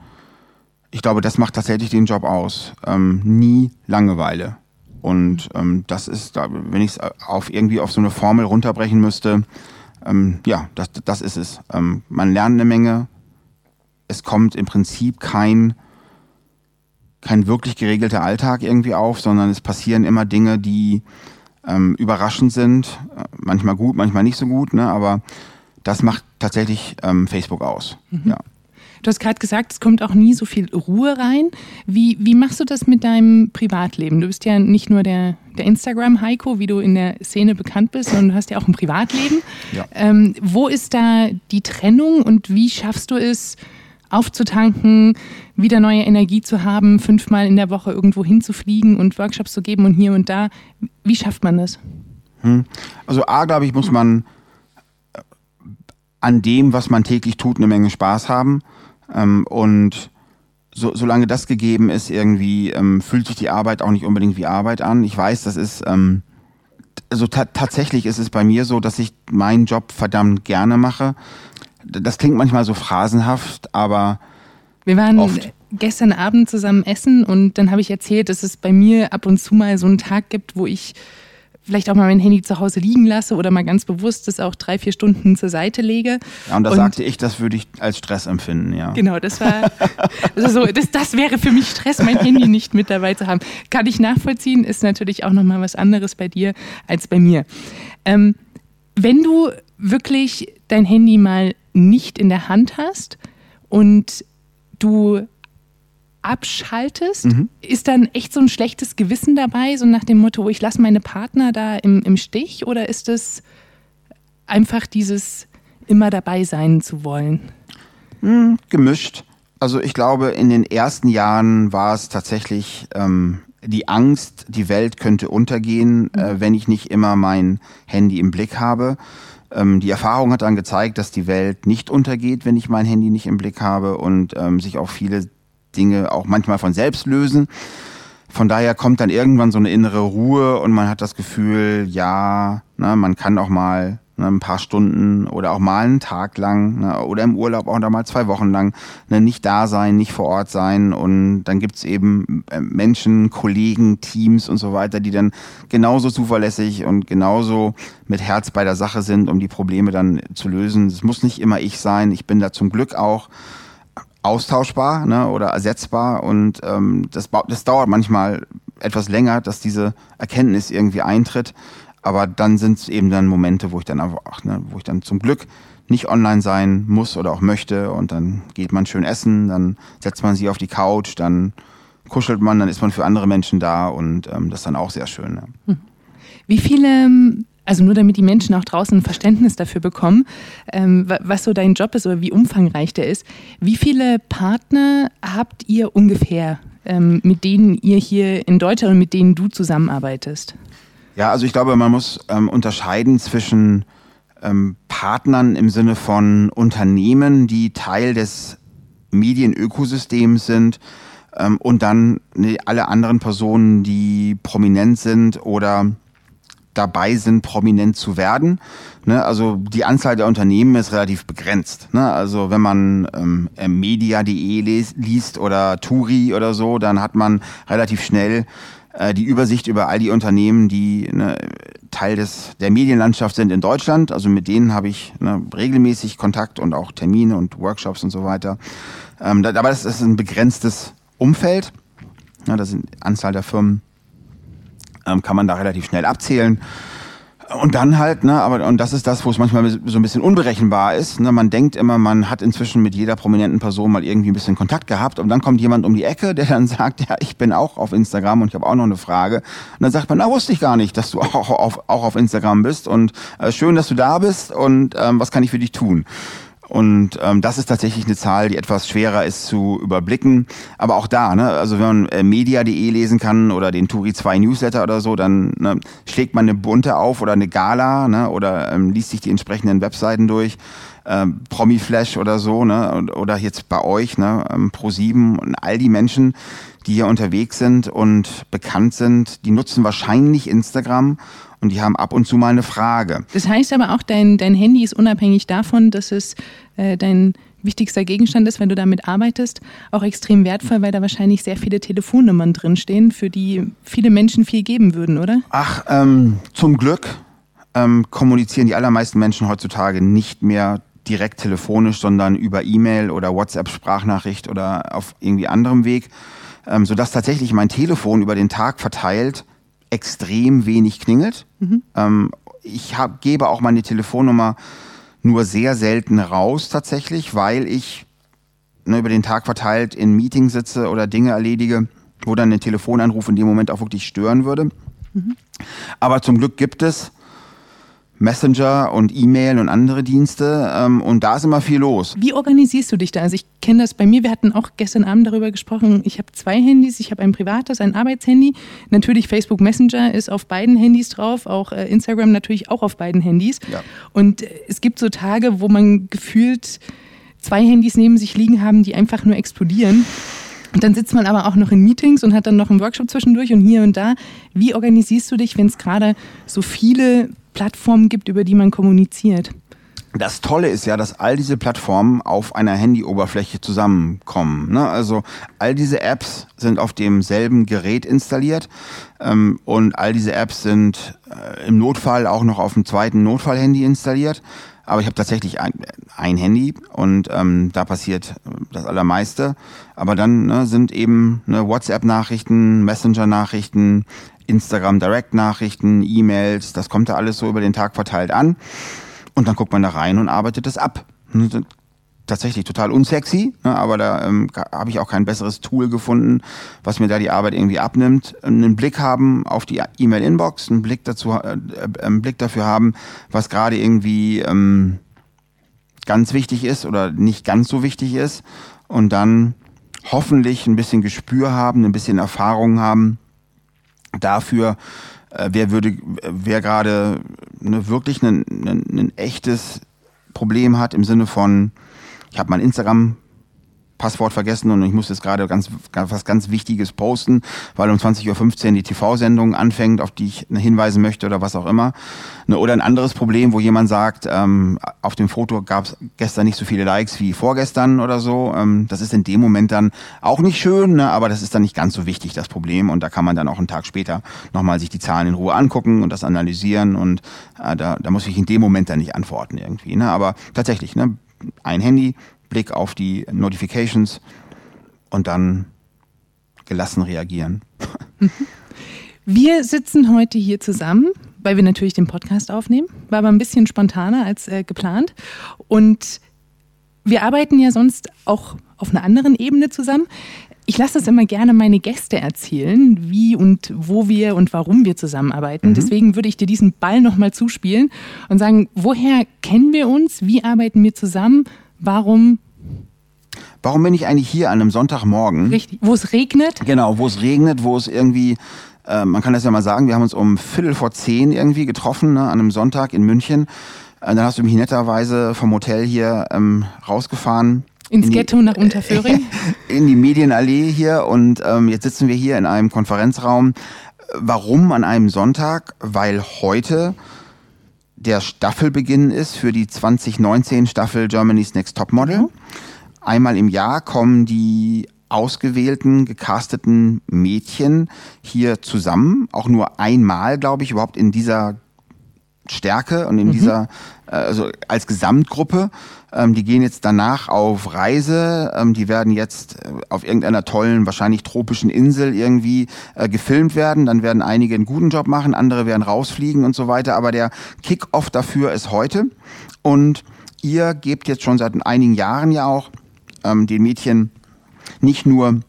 ich glaube, das macht tatsächlich den Job aus. Nie Langeweile. Und das ist, wenn ich es auf so eine Formel runterbrechen müsste, das ist es. Man lernt eine Menge. Es kommt im Prinzip kein wirklich geregelter Alltag irgendwie auf, sondern es passieren immer Dinge, die überraschend sind. Manchmal gut, manchmal nicht so gut, ne? Aber das macht tatsächlich Facebook aus. Mhm. Ja. Du hast gerade gesagt, es kommt auch nie so viel Ruhe rein. Wie machst du das mit deinem Privatleben? Du bist ja nicht nur der Instagram-Heiko, wie du in der Szene bekannt bist, sondern du hast ja auch ein Privatleben. Ja. Wo ist da die Trennung und wie schaffst du es, aufzutanken, wieder neue Energie zu haben, 5-mal in der Woche irgendwo hinzufliegen und Workshops zu geben und hier und da? Wie schafft man das? Also A, glaube ich, muss man an dem, was man täglich tut, eine Menge Spaß haben. Und solange das gegeben ist, irgendwie fühlt sich die Arbeit auch nicht unbedingt wie Arbeit an. Ich weiß, das ist tatsächlich ist es bei mir so, dass ich meinen Job verdammt gerne mache. Das klingt manchmal so phrasenhaft, aber wir waren oft gestern Abend zusammen essen und dann habe ich erzählt, dass es bei mir ab und zu mal so einen Tag gibt, wo ich vielleicht auch mal mein Handy zu Hause liegen lasse oder mal ganz bewusst das auch 3-4 Stunden zur Seite lege. Ja, und da sagte ich, das würde ich als Stress empfinden, ja. Genau, das war also so, das wäre für mich Stress, mein Handy nicht mit dabei zu haben. Kann ich nachvollziehen, ist natürlich auch nochmal was anderes bei dir als bei mir. Wenn du wirklich dein Handy mal nicht in der Hand hast und du abschaltest, ist dann echt so ein schlechtes Gewissen dabei, so nach dem Motto, ich lasse meine Partner da im Stich, oder ist das einfach dieses immer dabei sein zu wollen? Gemischt. Also ich glaube, in den ersten Jahren war es tatsächlich die Angst, die Welt könnte untergehen, wenn ich nicht immer mein Handy im Blick habe. Die Erfahrung hat dann gezeigt, dass die Welt nicht untergeht, wenn ich mein Handy nicht im Blick habe und sich auch viele Dinge auch manchmal von selbst lösen. Von daher kommt dann irgendwann so eine innere Ruhe und man hat das Gefühl, ja, ne, man kann auch mal ein paar Stunden oder auch mal einen Tag lang oder im Urlaub auch mal 2 Wochen lang nicht da sein, nicht vor Ort sein. Und dann gibt es eben Menschen, Kollegen, Teams und so weiter, die dann genauso zuverlässig und genauso mit Herz bei der Sache sind, um die Probleme dann zu lösen. Das muss nicht immer ich sein. Ich bin da zum Glück auch austauschbar oder ersetzbar. Und das dauert manchmal etwas länger, dass diese Erkenntnis irgendwie eintritt. Aber dann sind es eben dann Momente, wo ich dann zum Glück nicht online sein muss oder auch möchte. Und dann geht man schön essen, dann setzt man sich auf die Couch, dann kuschelt man, dann ist man für andere Menschen da und das ist dann auch sehr schön. Ja. Wie viele, also nur damit die Menschen auch draußen ein Verständnis dafür bekommen, was so dein Job ist oder wie umfangreich der ist, wie viele Partner habt ihr ungefähr, mit denen ihr hier in Deutschland und mit denen du zusammenarbeitest? Ja, also ich glaube, man muss unterscheiden zwischen Partnern im Sinne von Unternehmen, die Teil des Medienökosystems sind und dann alle anderen Personen, die prominent sind oder dabei sind, prominent zu werden. Ne? Also die Anzahl der Unternehmen ist relativ begrenzt. Ne? Also wenn man media.de liest oder Turi oder so, dann hat man relativ schnell die Übersicht über all die Unternehmen, die Teil der Medienlandschaft sind in Deutschland. Also mit denen habe ich regelmäßig Kontakt und auch Termine und Workshops und so weiter. Aber das ist ein begrenztes Umfeld. Ja, das sind die Anzahl der Firmen. Kann man da relativ schnell abzählen. Und dann halt, und das ist das, wo es manchmal so ein bisschen unberechenbar ist. Ne? Man denkt immer, man hat inzwischen mit jeder prominenten Person mal irgendwie ein bisschen Kontakt gehabt und dann kommt jemand um die Ecke, der dann sagt, ja, ich bin auch auf Instagram und ich habe auch noch eine Frage. Und dann sagt man, wusste ich gar nicht, dass du auch auf Instagram bist und schön, dass du da bist und was kann ich für dich tun? Und das ist tatsächlich eine Zahl, die etwas schwerer ist zu überblicken. Aber auch da, also wenn man media.de lesen kann oder den Turi2 Newsletter oder so, dann schlägt man eine Bunte auf oder eine Gala oder liest sich die entsprechenden Webseiten durch. Promiflash oder so, oder jetzt bei euch, ProSieben und all die Menschen, die hier unterwegs sind und bekannt sind, die nutzen wahrscheinlich Instagram und die haben ab und zu mal eine Frage. Das heißt aber auch, dein Handy ist unabhängig davon, dass es dein wichtigster Gegenstand ist, wenn du damit arbeitest, auch extrem wertvoll, weil da wahrscheinlich sehr viele Telefonnummern drinstehen, für die viele Menschen viel geben würden, oder? Ach, zum Glück kommunizieren die allermeisten Menschen heutzutage nicht mehr direkt telefonisch, sondern über E-Mail oder WhatsApp-Sprachnachricht oder auf irgendwie anderem Weg, sodass tatsächlich mein Telefon über den Tag verteilt extrem wenig klingelt. Mhm. Ich gebe auch meine Telefonnummer nur sehr selten raus tatsächlich, weil ich über den Tag verteilt in Meetings sitze oder Dinge erledige, wo dann ein Telefonanruf in dem Moment auch wirklich stören würde. Mhm. Aber zum Glück gibt es Messenger und E-Mail und andere Dienste und da ist immer viel los. Wie organisierst du dich da? Also ich kenne das bei mir, wir hatten auch gestern Abend darüber gesprochen, ich habe 2 Handys, ich habe ein privates, ein Arbeitshandy. Natürlich Facebook Messenger ist auf beiden Handys drauf, auch Instagram natürlich auch auf beiden Handys. Ja. Und es gibt so Tage, wo man gefühlt 2 Handys neben sich liegen haben, die einfach nur explodieren. Und dann sitzt man aber auch noch in Meetings und hat dann noch einen Workshop zwischendurch und hier und da. Wie organisierst du dich, wenn es gerade so viele Plattformen gibt, über die man kommuniziert? Das Tolle ist ja, dass all diese Plattformen auf einer Handyoberfläche zusammenkommen. Ne? Also all diese Apps sind auf demselben Gerät installiert und all diese Apps sind im Notfall auch noch auf dem zweiten Notfallhandy installiert. Aber ich habe tatsächlich ein Handy und da passiert das Allermeiste. Aber dann sind eben WhatsApp-Nachrichten, Messenger-Nachrichten, Instagram-Direct-Nachrichten, E-Mails, das kommt da alles so über den Tag verteilt an. Und dann guckt man da rein und arbeitet das ab. tatsächlich total unsexy, ne? Aber da habe ich auch kein besseres Tool gefunden, was mir da die Arbeit irgendwie abnimmt. Einen Blick haben auf die E-Mail-Inbox, einen Blick dafür haben, was gerade irgendwie ganz wichtig ist oder nicht ganz so wichtig ist, und dann hoffentlich ein bisschen Gespür haben, ein bisschen Erfahrung haben dafür, wer gerade wirklich ein echtes Problem hat im Sinne von, ich habe mein Instagram-Passwort vergessen und ich muss jetzt gerade was ganz Wichtiges posten, weil um 20.15 Uhr die TV-Sendung anfängt, auf die ich hinweisen möchte oder was auch immer. Oder ein anderes Problem, wo jemand sagt, auf dem Foto gab es gestern nicht so viele Likes wie vorgestern oder so. Das ist in dem Moment dann auch nicht schön, ne? Aber das ist dann nicht ganz so wichtig, das Problem. Und da kann man dann auch einen Tag später nochmal sich die Zahlen in Ruhe angucken und das analysieren. Und da muss ich in dem Moment dann nicht antworten irgendwie. Ne? Aber tatsächlich, ne? Ein Handy, Blick auf die Notifications und dann gelassen reagieren. Wir sitzen heute hier zusammen, weil wir natürlich den Podcast aufnehmen. War aber ein bisschen spontaner als geplant. Und wir arbeiten ja sonst auch auf einer anderen Ebene zusammen. Ich lasse das immer gerne meine Gäste erzählen, wie und wo wir und warum wir zusammenarbeiten. Mhm. Deswegen würde ich dir diesen Ball nochmal zuspielen und sagen, woher kennen wir uns? Wie arbeiten wir zusammen? Warum bin ich eigentlich hier an einem Sonntagmorgen? Richtig, wo es regnet? Genau, wo es regnet, wo es irgendwie, man kann das ja mal sagen, wir haben uns um 10:15 irgendwie getroffen, ne, an einem Sonntag in München. Dann hast du mich netterweise vom Hotel hier rausgefahren. Ins Ghetto nach Unterföhring? In die Medienallee hier, und jetzt sitzen wir hier in einem Konferenzraum. Warum an einem Sonntag? Weil heute der Staffelbeginn ist für die 2019-Staffel Germany's Next Topmodel. Einmal im Jahr kommen die ausgewählten, gecasteten Mädchen hier zusammen. Auch nur einmal, glaube ich, überhaupt in dieser Stärke und in dieser, also als Gesamtgruppe. Die gehen jetzt danach auf Reise. Die werden jetzt auf irgendeiner tollen, wahrscheinlich tropischen Insel irgendwie gefilmt werden. Dann werden einige einen guten Job machen, andere werden rausfliegen und so weiter. Aber der Kick-Off dafür ist heute. Und ihr gebt jetzt schon seit einigen Jahren ja auch den Mädchen nicht nur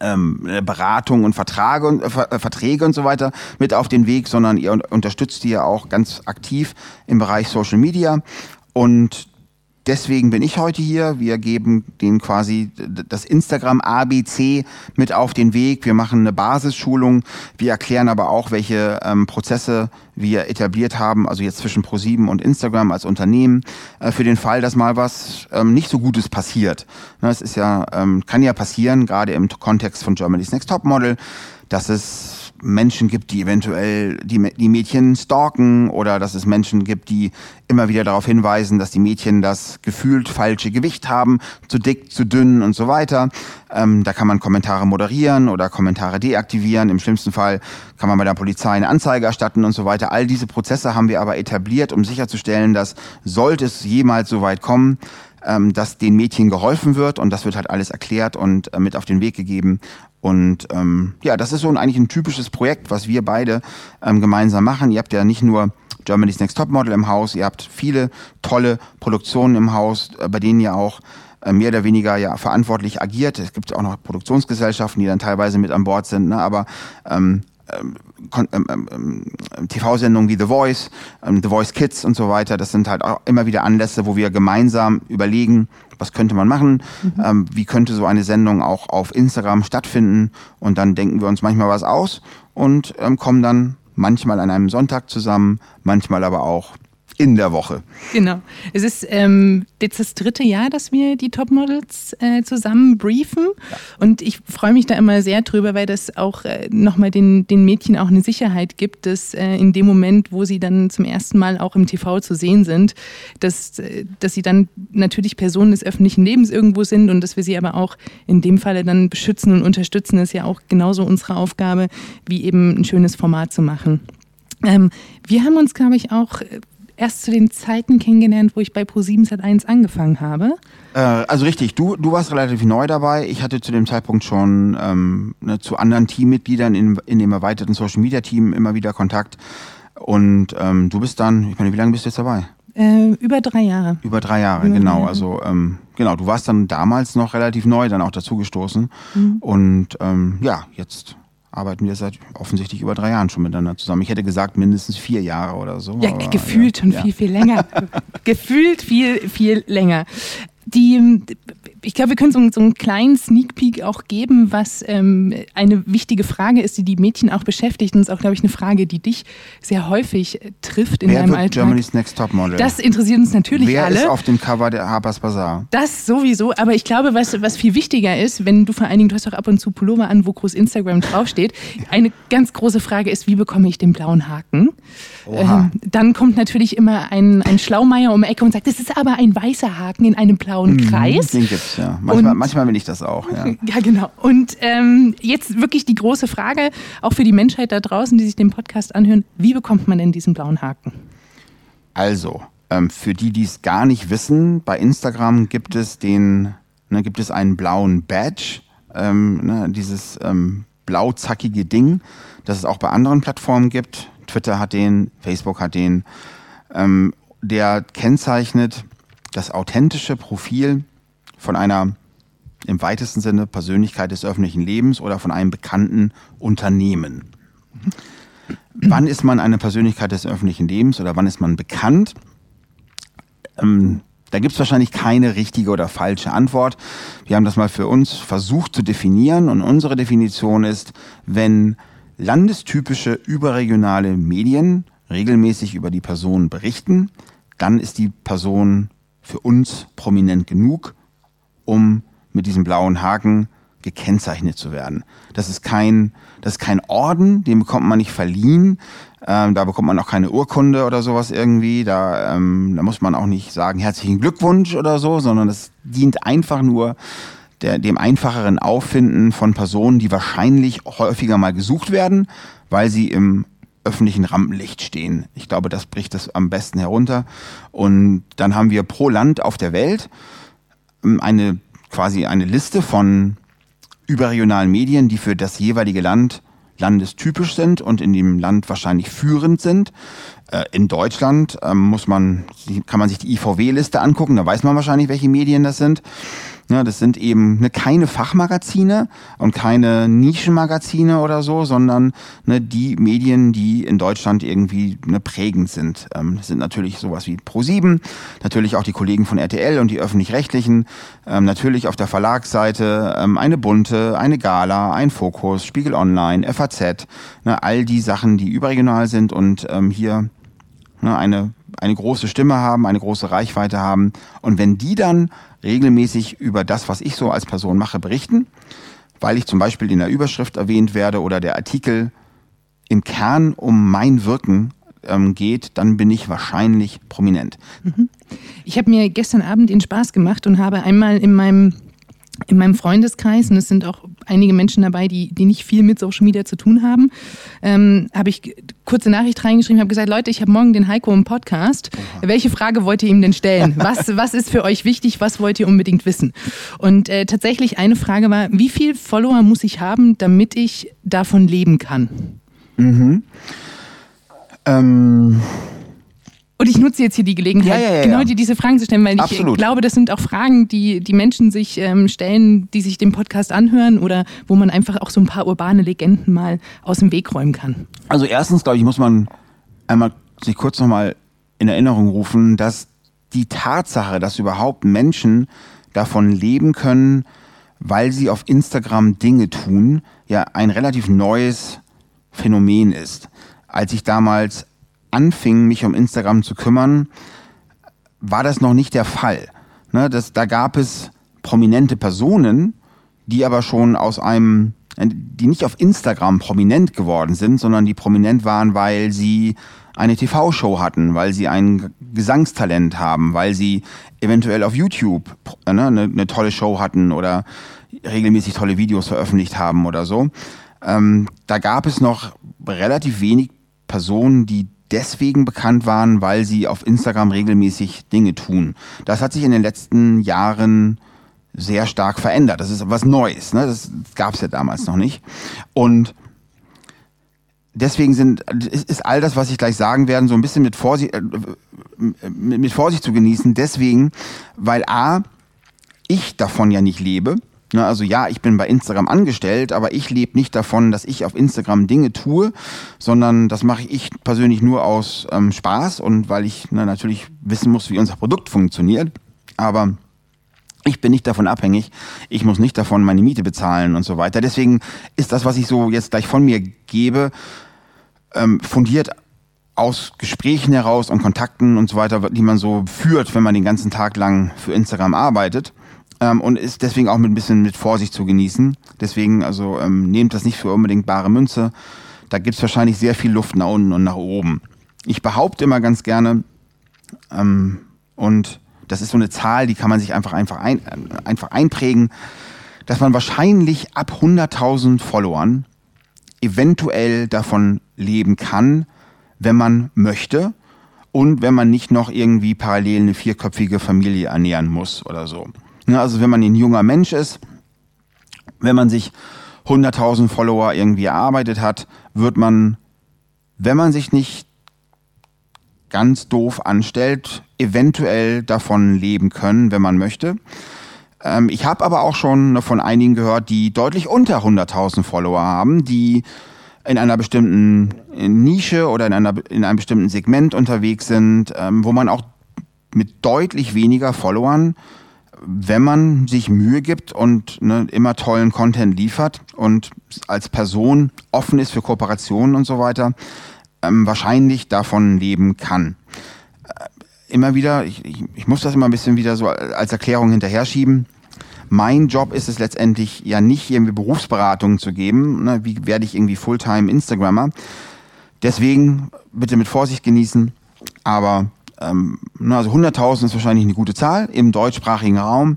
Beratung und Verträge und so weiter mit auf den Weg, sondern ihr unterstützt die ja auch ganz aktiv im Bereich Social Media, und deswegen bin ich heute hier. Wir geben denen quasi das Instagram ABC mit auf den Weg. Wir machen eine Basisschulung. Wir erklären aber auch, welche Prozesse wir etabliert haben, also jetzt zwischen ProSieben und Instagram als Unternehmen, für den Fall, dass mal was nicht so Gutes passiert. Das ist ja, kann ja passieren, gerade im Kontext von Germany's Next Topmodel, dass es Menschen gibt, die eventuell die Mädchen stalken, oder dass es Menschen gibt, die immer wieder darauf hinweisen, dass die Mädchen das gefühlt falsche Gewicht haben, zu dick, zu dünn und so weiter. Da kann man Kommentare moderieren oder Kommentare deaktivieren. Im schlimmsten Fall kann man bei der Polizei eine Anzeige erstatten und so weiter. All diese Prozesse haben wir aber etabliert, um sicherzustellen, dass, sollte es jemals so weit kommen, dass den Mädchen geholfen wird, und das wird halt alles erklärt und mit auf den Weg gegeben. Und ja, das ist so eigentlich ein typisches Projekt, was wir beide gemeinsam machen. Ihr habt ja nicht nur Germany's Next Topmodel im Haus, ihr habt viele tolle Produktionen im Haus, bei denen ihr auch mehr oder weniger ja verantwortlich agiert. Es gibt auch noch Produktionsgesellschaften, die dann teilweise mit an Bord sind, ne? Aber TV-Sendungen wie The Voice, The Voice Kids und so weiter, das sind halt auch immer wieder Anlässe, wo wir gemeinsam überlegen, was könnte man machen, wie könnte so eine Sendung auch auf Instagram stattfinden, und dann denken wir uns manchmal was aus und kommen dann manchmal an einem Sonntag zusammen, manchmal aber auch in der Woche. Genau. Es ist jetzt das dritte Jahr, dass wir die Topmodels zusammen briefen. Ja. Und ich freue mich da immer sehr drüber, weil das auch nochmal den Mädchen auch eine Sicherheit gibt, dass in dem Moment, wo sie dann zum ersten Mal auch im TV zu sehen sind, dass sie dann natürlich Personen des öffentlichen Lebens irgendwo sind und dass wir sie aber auch in dem Falle dann beschützen und unterstützen. Das ist ja auch genauso unsere Aufgabe, wie eben ein schönes Format zu machen. Wir haben uns, glaube ich, auch erst zu den Zeiten kennengelernt, wo ich bei ProSiebenSat.1 angefangen habe. Also richtig, du warst relativ neu dabei. Ich hatte zu dem Zeitpunkt schon zu anderen Teammitgliedern in dem erweiterten Social-Media-Team immer wieder Kontakt. Und du bist dann, ich meine, wie lange bist du jetzt dabei? Über 3 Jahre. Über 3 Jahre, über genau. 3 Jahre. Also genau, du warst dann damals noch relativ neu, dann auch dazugestoßen. Mhm. Und ja, jetzt arbeiten wir seit offensichtlich über 3 Jahren schon miteinander zusammen. Ich hätte gesagt, mindestens 4 Jahre oder so. Ja, aber, gefühlt ja, schon ja. Viel, viel länger. Gefühlt viel, viel länger. Ich glaube, wir können so einen kleinen Sneak Peek auch geben, was eine wichtige Frage ist, die Mädchen auch beschäftigt. Und es ist auch, glaube ich, eine Frage, die dich sehr häufig trifft in deinem Alltag. Wer wird Germany's Next Topmodel? Das interessiert uns natürlich alle. Wer ist auf dem Cover der Harper's Bazaar? Das sowieso. Aber ich glaube, was viel wichtiger ist, wenn du vor allen Dingen, du hast doch ab und zu Pullover an, wo groß Instagram draufsteht. Eine ganz große Frage ist, wie bekomme ich den blauen Haken? Dann kommt natürlich immer ein Schlaumeier um die Ecke und sagt, das ist aber ein weißer Haken in einem blauen Kreis. Den gibt's, ja. Manchmal will ich das auch. Ja, ja genau. Und jetzt wirklich die große Frage, auch für die Menschheit da draußen, die sich den Podcast anhören, wie bekommt man denn diesen blauen Haken? Also, für die, die es gar nicht wissen, bei Instagram gibt es einen blauen Badge, dieses blauzackige Ding, das es auch bei anderen Plattformen gibt. Twitter hat den, Facebook hat den. Der kennzeichnet das authentische Profil von einer im weitesten Sinne Persönlichkeit des öffentlichen Lebens oder von einem bekannten Unternehmen. Wann ist man eine Persönlichkeit des öffentlichen Lebens oder wann ist man bekannt? Da gibt es wahrscheinlich keine richtige oder falsche Antwort. Wir haben das mal für uns versucht zu definieren und unsere Definition ist, wenn landestypische überregionale Medien regelmäßig über die Person berichten, dann ist die Person für uns prominent genug, um mit diesem blauen Haken gekennzeichnet zu werden. Das ist kein Orden, den bekommt man nicht verliehen, da bekommt man auch keine Urkunde oder sowas irgendwie, da muss man auch nicht sagen, herzlichen Glückwunsch oder so, sondern das dient einfach nur dem einfacheren Auffinden von Personen, die wahrscheinlich häufiger mal gesucht werden, weil sie im öffentlichen Rampenlicht stehen. Ich glaube, das bricht das am besten herunter. Und dann haben wir pro Land auf der Welt quasi eine Liste von überregionalen Medien, die für das jeweilige Land landestypisch sind und in dem Land wahrscheinlich führend sind. In Deutschland kann man sich die IVW-Liste angucken, da weiß man wahrscheinlich, welche Medien das sind. Ja, das sind eben keine Fachmagazine und keine Nischenmagazine oder so, sondern die Medien, die in Deutschland irgendwie prägend sind. Das sind natürlich sowas wie ProSieben, natürlich auch die Kollegen von RTL und die Öffentlich-Rechtlichen, natürlich auf der Verlagsseite eine Bunte, eine Gala, ein Fokus, Spiegel Online, FAZ, all die Sachen, die überregional sind und hier eine große Stimme haben, eine große Reichweite haben. Und wenn die dann regelmäßig über das, was ich so als Person mache, berichten, weil ich zum Beispiel in der Überschrift erwähnt werde oder der Artikel im Kern um mein Wirken geht, dann bin ich wahrscheinlich prominent. Ich habe mir gestern Abend den Spaß gemacht und habe einmal in meinem Freundeskreis, und es sind auch einige Menschen dabei, die nicht viel mit Social Media zu tun haben, habe ich kurze Nachricht reingeschrieben, habe gesagt, Leute, ich habe morgen den Heiko im Podcast. Oha. Welche Frage wollt ihr ihm denn stellen? Was ist für euch wichtig? Was wollt ihr unbedingt wissen? Und tatsächlich eine Frage war, wie viel Follower muss ich haben, damit ich davon leben kann? Mhm. Und ich nutze jetzt hier die Gelegenheit, ja. Genau dir diese Fragen zu stellen, weil Absolut. Ich glaube, das sind auch Fragen, die Menschen sich stellen, die sich den Podcast anhören oder wo man einfach auch so ein paar urbane Legenden mal aus dem Weg räumen kann. Also erstens, glaube ich, muss man einmal sich kurz nochmal in Erinnerung rufen, dass die Tatsache, dass überhaupt Menschen davon leben können, weil sie auf Instagram Dinge tun, ja ein relativ neues Phänomen ist. Als ich damals anfing, mich um Instagram zu kümmern, war das noch nicht der Fall. Da gab es prominente Personen, die aber schon die nicht auf Instagram prominent geworden sind, sondern die prominent waren, weil sie eine TV-Show hatten, weil sie ein Gesangstalent haben, weil sie eventuell auf YouTube eine tolle Show hatten oder regelmäßig tolle Videos veröffentlicht haben oder so. Da gab es noch relativ wenig Personen, die deswegen bekannt waren, weil sie auf Instagram regelmäßig Dinge tun. Das hat sich in den letzten Jahren sehr stark verändert. Das ist was Neues, ne? Das gab es ja damals noch nicht. Und deswegen ist all das, was ich gleich sagen werde, so ein bisschen mit Vorsicht zu genießen. Deswegen, weil a, ich davon ja nicht lebe. Also ja, ich bin bei Instagram angestellt, aber ich lebe nicht davon, dass ich auf Instagram Dinge tue, sondern das mache ich persönlich nur aus Spaß und weil ich natürlich wissen muss, wie unser Produkt funktioniert. Aber ich bin nicht davon abhängig, ich muss nicht davon meine Miete bezahlen und so weiter. Deswegen ist das, was ich so jetzt gleich von mir gebe, fundiert aus Gesprächen heraus und Kontakten und so weiter, die man so führt, wenn man den ganzen Tag lang für Instagram arbeitet. Und ist deswegen auch mit ein bisschen mit Vorsicht zu genießen. Deswegen, also nehmt das nicht für unbedingt bare Münze. Da gibt's wahrscheinlich sehr viel Luft nach unten und nach oben. Ich behaupte immer ganz gerne, und das ist so eine Zahl, die kann man sich einfach einprägen, dass man wahrscheinlich ab 100.000 Followern eventuell davon leben kann, wenn man möchte und wenn man nicht noch irgendwie parallel eine vierköpfige Familie ernähren muss oder so. Also wenn man ein junger Mensch ist, wenn man sich 100.000 Follower irgendwie erarbeitet hat, wird man, wenn man sich nicht ganz doof anstellt, eventuell davon leben können, wenn man möchte. Ich habe aber auch schon von einigen gehört, die deutlich unter 100.000 Follower haben, die in einer bestimmten Nische oder in einem bestimmten Segment unterwegs sind, wo man auch mit deutlich weniger Followern, wenn man sich Mühe gibt und immer tollen Content liefert und als Person offen ist für Kooperationen und so weiter, wahrscheinlich davon leben kann. Immer wieder, ich muss das immer ein bisschen wieder so als Erklärung hinterher schieben. Mein Job ist es letztendlich ja nicht, irgendwie Berufsberatungen zu geben. Wie werde ich irgendwie Fulltime-Instagrammer? Deswegen bitte mit Vorsicht genießen, aber also 100.000 ist wahrscheinlich eine gute Zahl im deutschsprachigen Raum.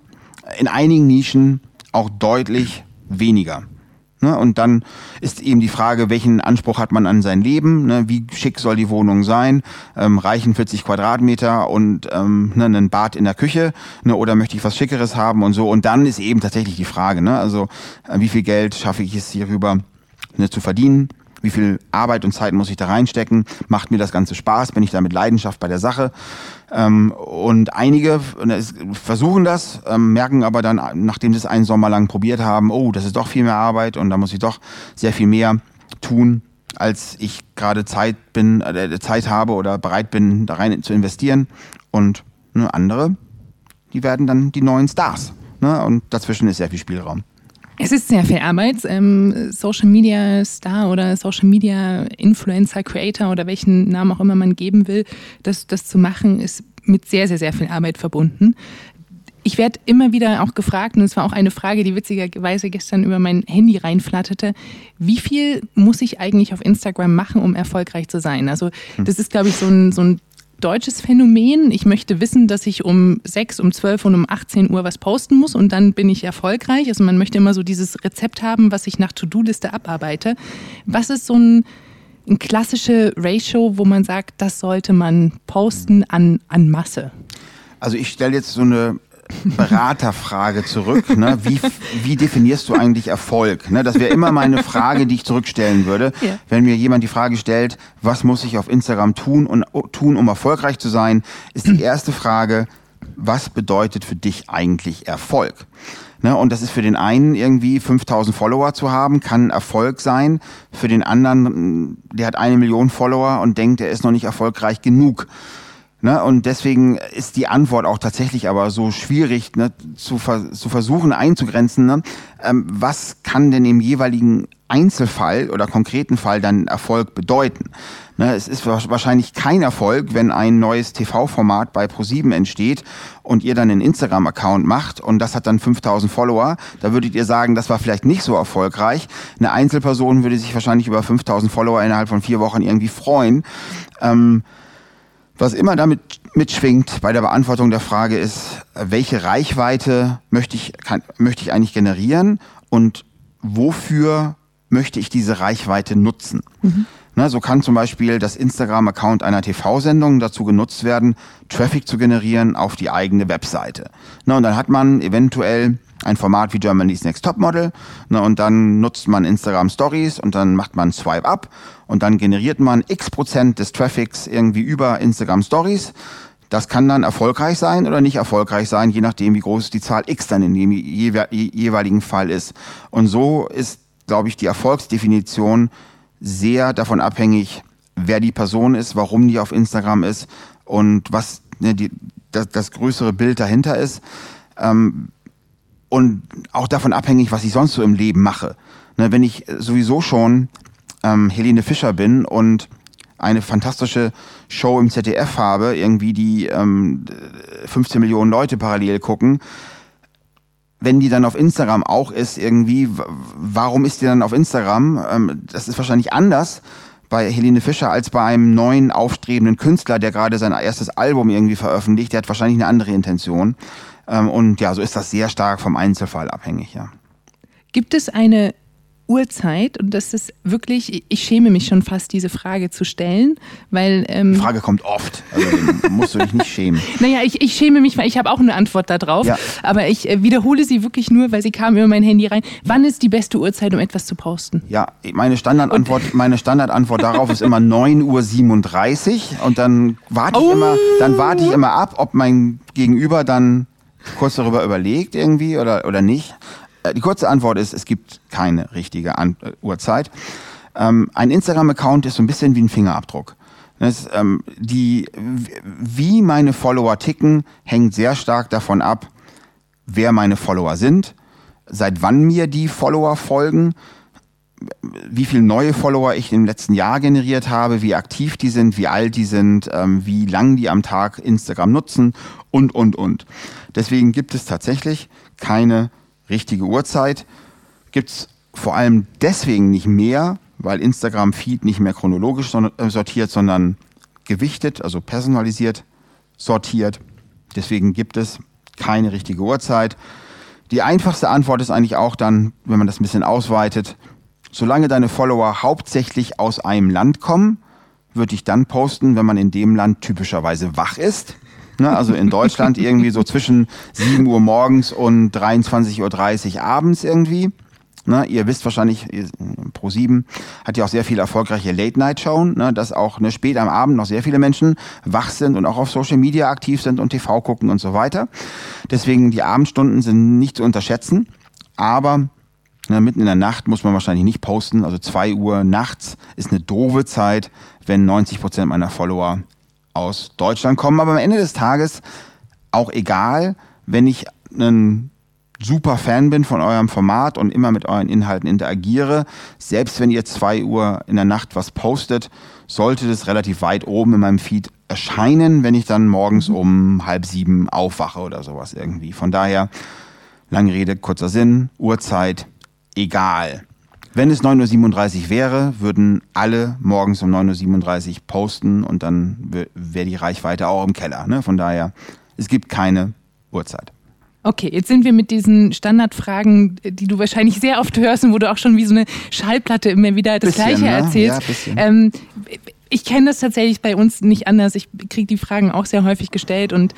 In einigen Nischen auch deutlich weniger. Und dann ist eben die Frage, welchen Anspruch hat man an sein Leben? Wie schick soll die Wohnung sein? Reichen 40 Quadratmeter und ein Bad in der Küche? Oder möchte ich was Schickeres haben und so? Und dann ist eben tatsächlich die Frage, also wie viel Geld schaffe ich es hierüber zu verdienen? Wie viel Arbeit und Zeit muss ich da reinstecken? Macht mir das Ganze Spaß? Bin ich da mit Leidenschaft bei der Sache? Und einige versuchen das, merken aber dann, nachdem sie es einen Sommer lang probiert haben, oh, das ist doch viel mehr Arbeit und da muss ich doch sehr viel mehr tun, als ich gerade Zeit habe oder bereit bin, da rein zu investieren. Und andere, die werden dann die neuen Stars. Und dazwischen ist sehr viel Spielraum. Es ist sehr viel Arbeit. Social Media Star oder Social Media Influencer, Creator oder welchen Namen auch immer man geben will, das zu machen, ist mit sehr, sehr, sehr viel Arbeit verbunden. Ich werde immer wieder auch gefragt, und es war auch eine Frage, die witzigerweise gestern über mein Handy reinflatterte, wie viel muss ich eigentlich auf Instagram machen, um erfolgreich zu sein? Also das ist, glaube ich, so ein deutsches Phänomen. Ich möchte wissen, dass ich um 6, um 12 und um 18 Uhr was posten muss und dann bin ich erfolgreich. Also man möchte immer so dieses Rezept haben, was ich nach To-Do-Liste abarbeite. Was ist so ein klassische Ratio, wo man sagt, das sollte man posten an Masse? Also ich stelle jetzt so eine Beraterfrage zurück. Wie definierst du eigentlich Erfolg? Das wäre immer meine Frage, die ich zurückstellen würde. Ja. Wenn mir jemand die Frage stellt, was muss ich auf Instagram tun, um erfolgreich zu sein, ist die erste Frage, was bedeutet für dich eigentlich Erfolg? Und das ist für den einen irgendwie 5.000 Follower zu haben, kann Erfolg sein. Für den anderen, der hat 1 Million Follower und denkt, er ist noch nicht erfolgreich genug. Und deswegen ist die Antwort auch tatsächlich aber so schwierig zu versuchen einzugrenzen. Was kann denn im jeweiligen Einzelfall oder konkreten Fall dann Erfolg bedeuten? Es ist wahrscheinlich kein Erfolg, wenn ein neues TV-Format bei ProSieben entsteht und ihr dann einen Instagram-Account macht und das hat dann 5.000 Follower. Da würdet ihr sagen, das war vielleicht nicht so erfolgreich. Eine Einzelperson würde sich wahrscheinlich über 5.000 Follower innerhalb von 4 Wochen irgendwie freuen. Was immer damit mitschwingt bei der Beantwortung der Frage ist, welche Reichweite möchte ich eigentlich generieren und wofür möchte ich diese Reichweite nutzen? Mhm. So kann zum Beispiel das Instagram-Account einer TV-Sendung dazu genutzt werden, Traffic zu generieren auf die eigene Webseite. Und dann hat man eventuell ein Format wie Germany's Next Topmodel, ne, und dann nutzt man Instagram Stories und dann macht man Swipe Up und dann generiert man x% des Traffics irgendwie über Instagram Stories. Das kann dann erfolgreich sein oder nicht erfolgreich sein, je nachdem, wie groß die Zahl X dann in dem jeweiligen Fall ist. Und so ist, glaube ich, die Erfolgsdefinition sehr davon abhängig, wer die Person ist, warum die auf Instagram ist und was, ne, das größere Bild dahinter ist. Und auch davon abhängig, was ich sonst so im Leben mache. Ne, wenn ich sowieso schon Helene Fischer bin und eine fantastische Show im ZDF habe, irgendwie die 15 Millionen Leute parallel gucken. Wenn die dann auf Instagram auch ist, irgendwie, warum ist die dann auf Instagram? Das ist wahrscheinlich anders bei Helene Fischer als bei einem neuen aufstrebenden Künstler, der gerade sein erstes Album irgendwie veröffentlicht. Der hat wahrscheinlich eine andere Intention. Und ja, so ist das sehr stark vom Einzelfall abhängig, ja. Gibt es eine Uhrzeit, und das ist wirklich, ich schäme mich schon fast, diese Frage zu stellen, weil... die Frage kommt oft, also musst du dich nicht schämen. Naja, ich schäme mich, weil ich habe auch eine Antwort darauf, ja. Aber ich wiederhole sie wirklich nur, weil sie kam über mein Handy rein. Wann ist die beste Uhrzeit, um etwas zu posten? Ja, meine Standardantwort darauf ist immer 9:37 Uhr und dann warte ich immer ab, ob mein Gegenüber dann kurz darüber überlegt irgendwie oder nicht. Die kurze Antwort ist, es gibt keine richtige Uhrzeit. Ein Instagram-Account ist so ein bisschen wie ein Fingerabdruck. Wie meine Follower ticken, hängt sehr stark davon ab, wer meine Follower sind, seit wann mir die Follower folgen, wie viele neue Follower ich im letzten Jahr generiert habe, wie aktiv die sind, wie alt die sind, wie lang die am Tag Instagram nutzen und. Deswegen gibt es tatsächlich keine richtige Uhrzeit. Gibt es vor allem deswegen nicht mehr, weil Instagram-Feed nicht mehr chronologisch sortiert, sondern gewichtet, also personalisiert sortiert. Deswegen gibt es keine richtige Uhrzeit. Die einfachste Antwort ist eigentlich auch dann, wenn man das ein bisschen ausweitet, solange deine Follower hauptsächlich aus einem Land kommen, würde ich dann posten, wenn man in dem Land typischerweise wach ist. Ne, also in Deutschland irgendwie so zwischen 7 Uhr morgens und 23:30 Uhr abends irgendwie. Ne, ihr wisst wahrscheinlich, ProSieben hat ja auch sehr viele erfolgreiche Late-Night-Shows, ne, dass auch ne, spät am Abend noch sehr viele Menschen wach sind und auch auf Social Media aktiv sind und TV gucken und so weiter. Deswegen die Abendstunden sind nicht zu unterschätzen, aber ne, mitten in der Nacht muss man wahrscheinlich nicht posten. Also 2 Uhr nachts ist eine doofe Zeit, wenn 90% meiner Follower aus Deutschland kommen, aber am Ende des Tages auch egal, wenn ich ein super Fan bin von eurem Format und immer mit euren Inhalten interagiere, selbst wenn ihr 2 Uhr in der Nacht was postet, sollte das relativ weit oben in meinem Feed erscheinen, wenn ich dann morgens um 6:30 aufwache oder sowas irgendwie. Von daher, lange Rede, kurzer Sinn, Uhrzeit, egal. Wenn es 9:37 Uhr wäre, würden alle morgens um 9:37 Uhr posten und dann wäre die Reichweite auch im Keller. Ne? Von daher, es gibt keine Uhrzeit. Okay, jetzt sind wir mit diesen Standardfragen, die du wahrscheinlich sehr oft hörst und wo du auch schon wie so eine Schallplatte immer wieder das Gleiche erzählst. Ja, bisschen. Ich kenne das tatsächlich bei uns nicht anders. Ich kriege die Fragen auch sehr häufig gestellt und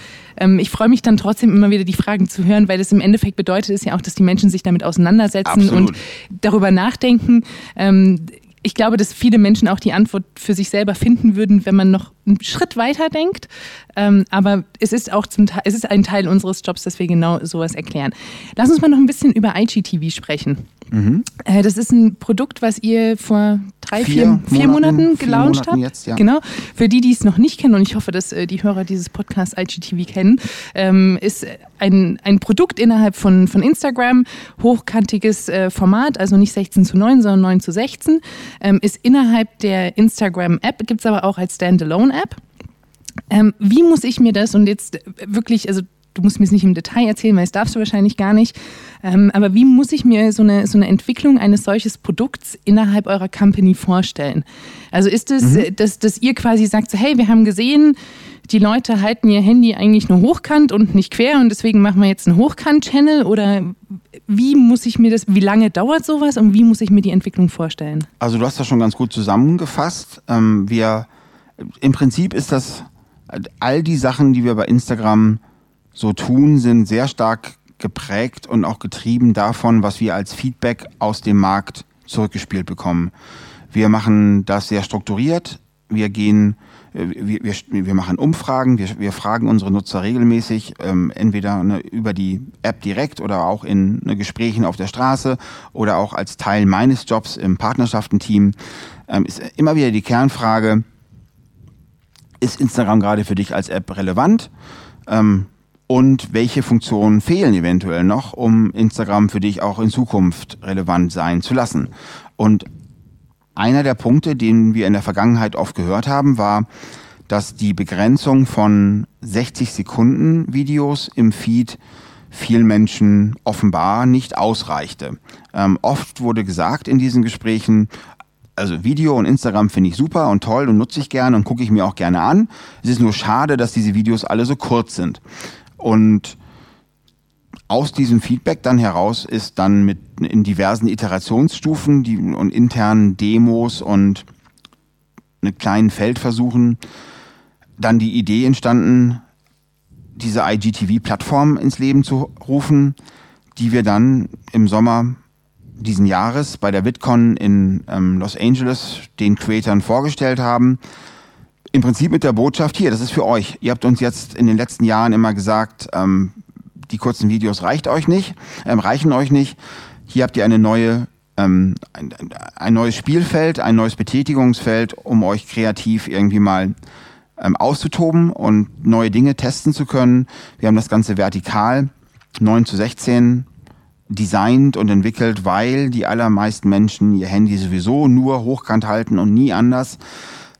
ich freue mich dann trotzdem immer wieder, die Fragen zu hören, weil das im Endeffekt bedeutet es ja auch, dass die Menschen sich damit auseinandersetzen. Absolut. Und darüber nachdenken. Ich glaube, dass viele Menschen auch die Antwort für sich selber finden würden, wenn man noch einen Schritt weiter denkt. Aber es ist auch es ist ein Teil unseres Jobs, dass wir genau sowas erklären. Lass uns mal noch ein bisschen über IGTV sprechen. Mhm. Das ist ein Produkt, was ihr vor vier Monaten gelauncht habt. Jetzt, ja. Genau. Für die es noch nicht kennen, und ich hoffe, dass die Hörer dieses Podcasts IGTV kennen, ist ein Produkt innerhalb von Instagram, hochkantiges Format, also nicht 16:9, sondern 9:16, ist innerhalb der Instagram-App, gibt es aber auch als Standalone-App. Wie muss ich mir das, und jetzt wirklich, also du musst mir es nicht im Detail erzählen, weil das darfst du wahrscheinlich gar nicht. Aber wie muss ich mir so eine Entwicklung eines solchen Produkts innerhalb eurer Company vorstellen? Also ist es, dass ihr quasi sagt, so, hey, wir haben gesehen, die Leute halten ihr Handy eigentlich nur hochkant und nicht quer und deswegen machen wir jetzt einen Hochkant-Channel? Oder wie muss ich mir das, wie lange dauert sowas und wie muss ich mir die Entwicklung vorstellen? Also du hast das schon ganz gut zusammengefasst. Im Prinzip ist das all die Sachen, die wir bei Instagram so tun, sind sehr stark geprägt und auch getrieben davon, was wir als Feedback aus dem Markt zurückgespielt bekommen. Wir machen das sehr strukturiert. Wir machen Umfragen, wir fragen unsere Nutzer regelmäßig, entweder über die App direkt oder auch in Gesprächen auf der Straße oder auch als Teil meines Jobs im Partnerschaftenteam. Ist immer wieder die Kernfrage, ist Instagram gerade für dich als App relevant? Und welche Funktionen fehlen eventuell noch, um Instagram für dich auch in Zukunft relevant sein zu lassen? Und einer der Punkte, den wir in der Vergangenheit oft gehört haben, war, dass die Begrenzung von 60-Sekunden-Videos im Feed vielen Menschen offenbar nicht ausreichte. Oft wurde gesagt in diesen Gesprächen, also Video und Instagram finde ich super und toll und nutze ich gerne und gucke ich mir auch gerne an. Es ist nur schade, dass diese Videos alle so kurz sind. Und aus diesem Feedback dann heraus ist dann mit in diversen Iterationsstufen und internen Demos und einem kleinen Feldversuchen dann die Idee entstanden, diese IGTV-Plattform ins Leben zu rufen, die wir dann im Sommer diesen Jahres bei der VidCon in Los Angeles den Creatoren vorgestellt haben. Im Prinzip mit der Botschaft, hier, das ist für euch. Ihr habt uns jetzt in den letzten Jahren immer gesagt, die kurzen Videos reichen euch nicht. Hier habt ihr eine neue, ein neues Spielfeld, ein neues Betätigungsfeld, um euch kreativ irgendwie mal auszutoben und neue Dinge testen zu können. Wir haben das Ganze vertikal 9:16 designt und entwickelt, weil die allermeisten Menschen ihr Handy sowieso nur hochkant halten und nie anders.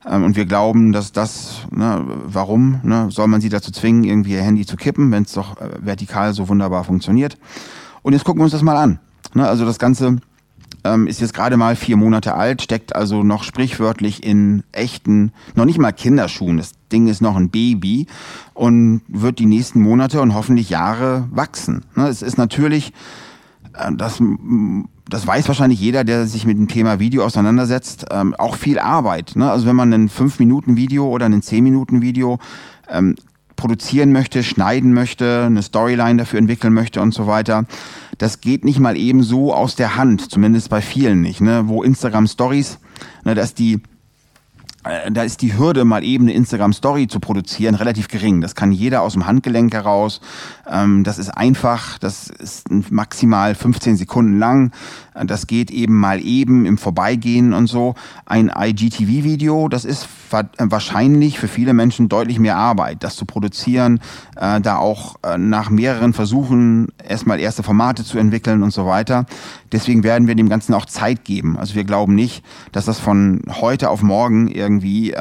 Und wir glauben, dass warum soll man sie dazu zwingen, irgendwie ihr Handy zu kippen, wenn es doch vertikal so wunderbar funktioniert. Und jetzt gucken wir uns das mal an. Also das Ganze ist jetzt gerade mal 4 Monate alt, steckt also noch sprichwörtlich in echten, noch nicht mal Kinderschuhen. Das Ding ist noch ein Baby und wird die nächsten Monate und hoffentlich Jahre wachsen. Es ist natürlich, das weiß wahrscheinlich jeder, der sich mit dem Thema Video auseinandersetzt, auch viel Arbeit. Also wenn man ein 5-Minuten-Video oder ein 10-Minuten-Video produzieren möchte, schneiden möchte, eine Storyline dafür entwickeln möchte und so weiter, das geht nicht mal eben so aus der Hand, zumindest bei vielen nicht. Wo Instagram-Stories, da ist die Hürde, mal eben eine Instagram-Story zu produzieren, relativ gering. Das kann jeder aus dem Handgelenk heraus. Das ist einfach, das ist maximal 15 Sekunden lang. Das geht eben mal eben im Vorbeigehen und so. Ein IGTV-Video, das ist wahrscheinlich für viele Menschen deutlich mehr Arbeit, das zu produzieren, da auch nach mehreren Versuchen erstmal erste Formate zu entwickeln und so weiter. Deswegen werden wir dem Ganzen auch Zeit geben. Also wir glauben nicht, dass das von heute auf morgen irgendwie, wir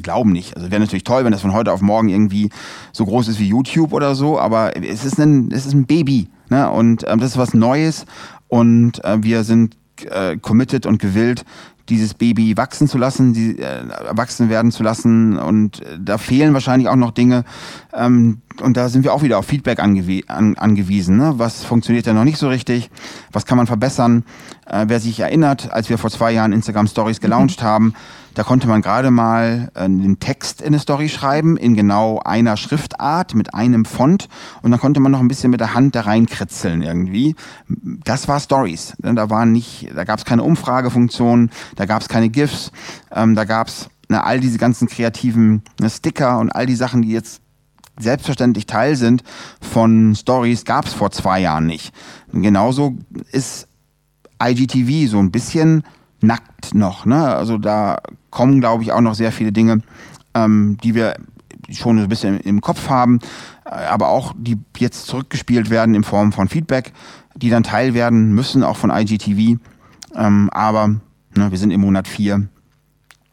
glauben nicht. Also wäre natürlich toll, wenn das von heute auf morgen irgendwie so groß ist wie YouTube oder so, aber es ist ein Baby. Und das ist was Neues und wir sind committed und gewillt, dieses Baby wachsen zu lassen, erwachsen werden zu lassen und da fehlen wahrscheinlich auch noch Dinge und da sind wir auch wieder auf Feedback angewiesen. Was funktioniert denn noch nicht so richtig? Was kann man verbessern? Wer sich erinnert, als wir vor 2 Jahren Instagram Stories gelauncht haben, da konnte man gerade mal den Text in eine Story schreiben, in genau einer Schriftart, mit einem Font. Und dann konnte man noch ein bisschen mit der Hand da reinkritzeln irgendwie. Das war Stories. Da gab es keine Umfragefunktion, da gab es keine GIFs, da gab es all diese ganzen kreativen Sticker und all die Sachen, die jetzt selbstverständlich Teil sind von Stories, gab es vor 2 Jahren nicht. Und genauso ist IGTV so ein bisschen nackt noch. Also da kommen, glaube ich, auch noch sehr viele Dinge, die wir schon ein bisschen im Kopf haben, aber auch die jetzt zurückgespielt werden in Form von Feedback, die dann Teil werden müssen, auch von IGTV. Aber wir sind im Monat 4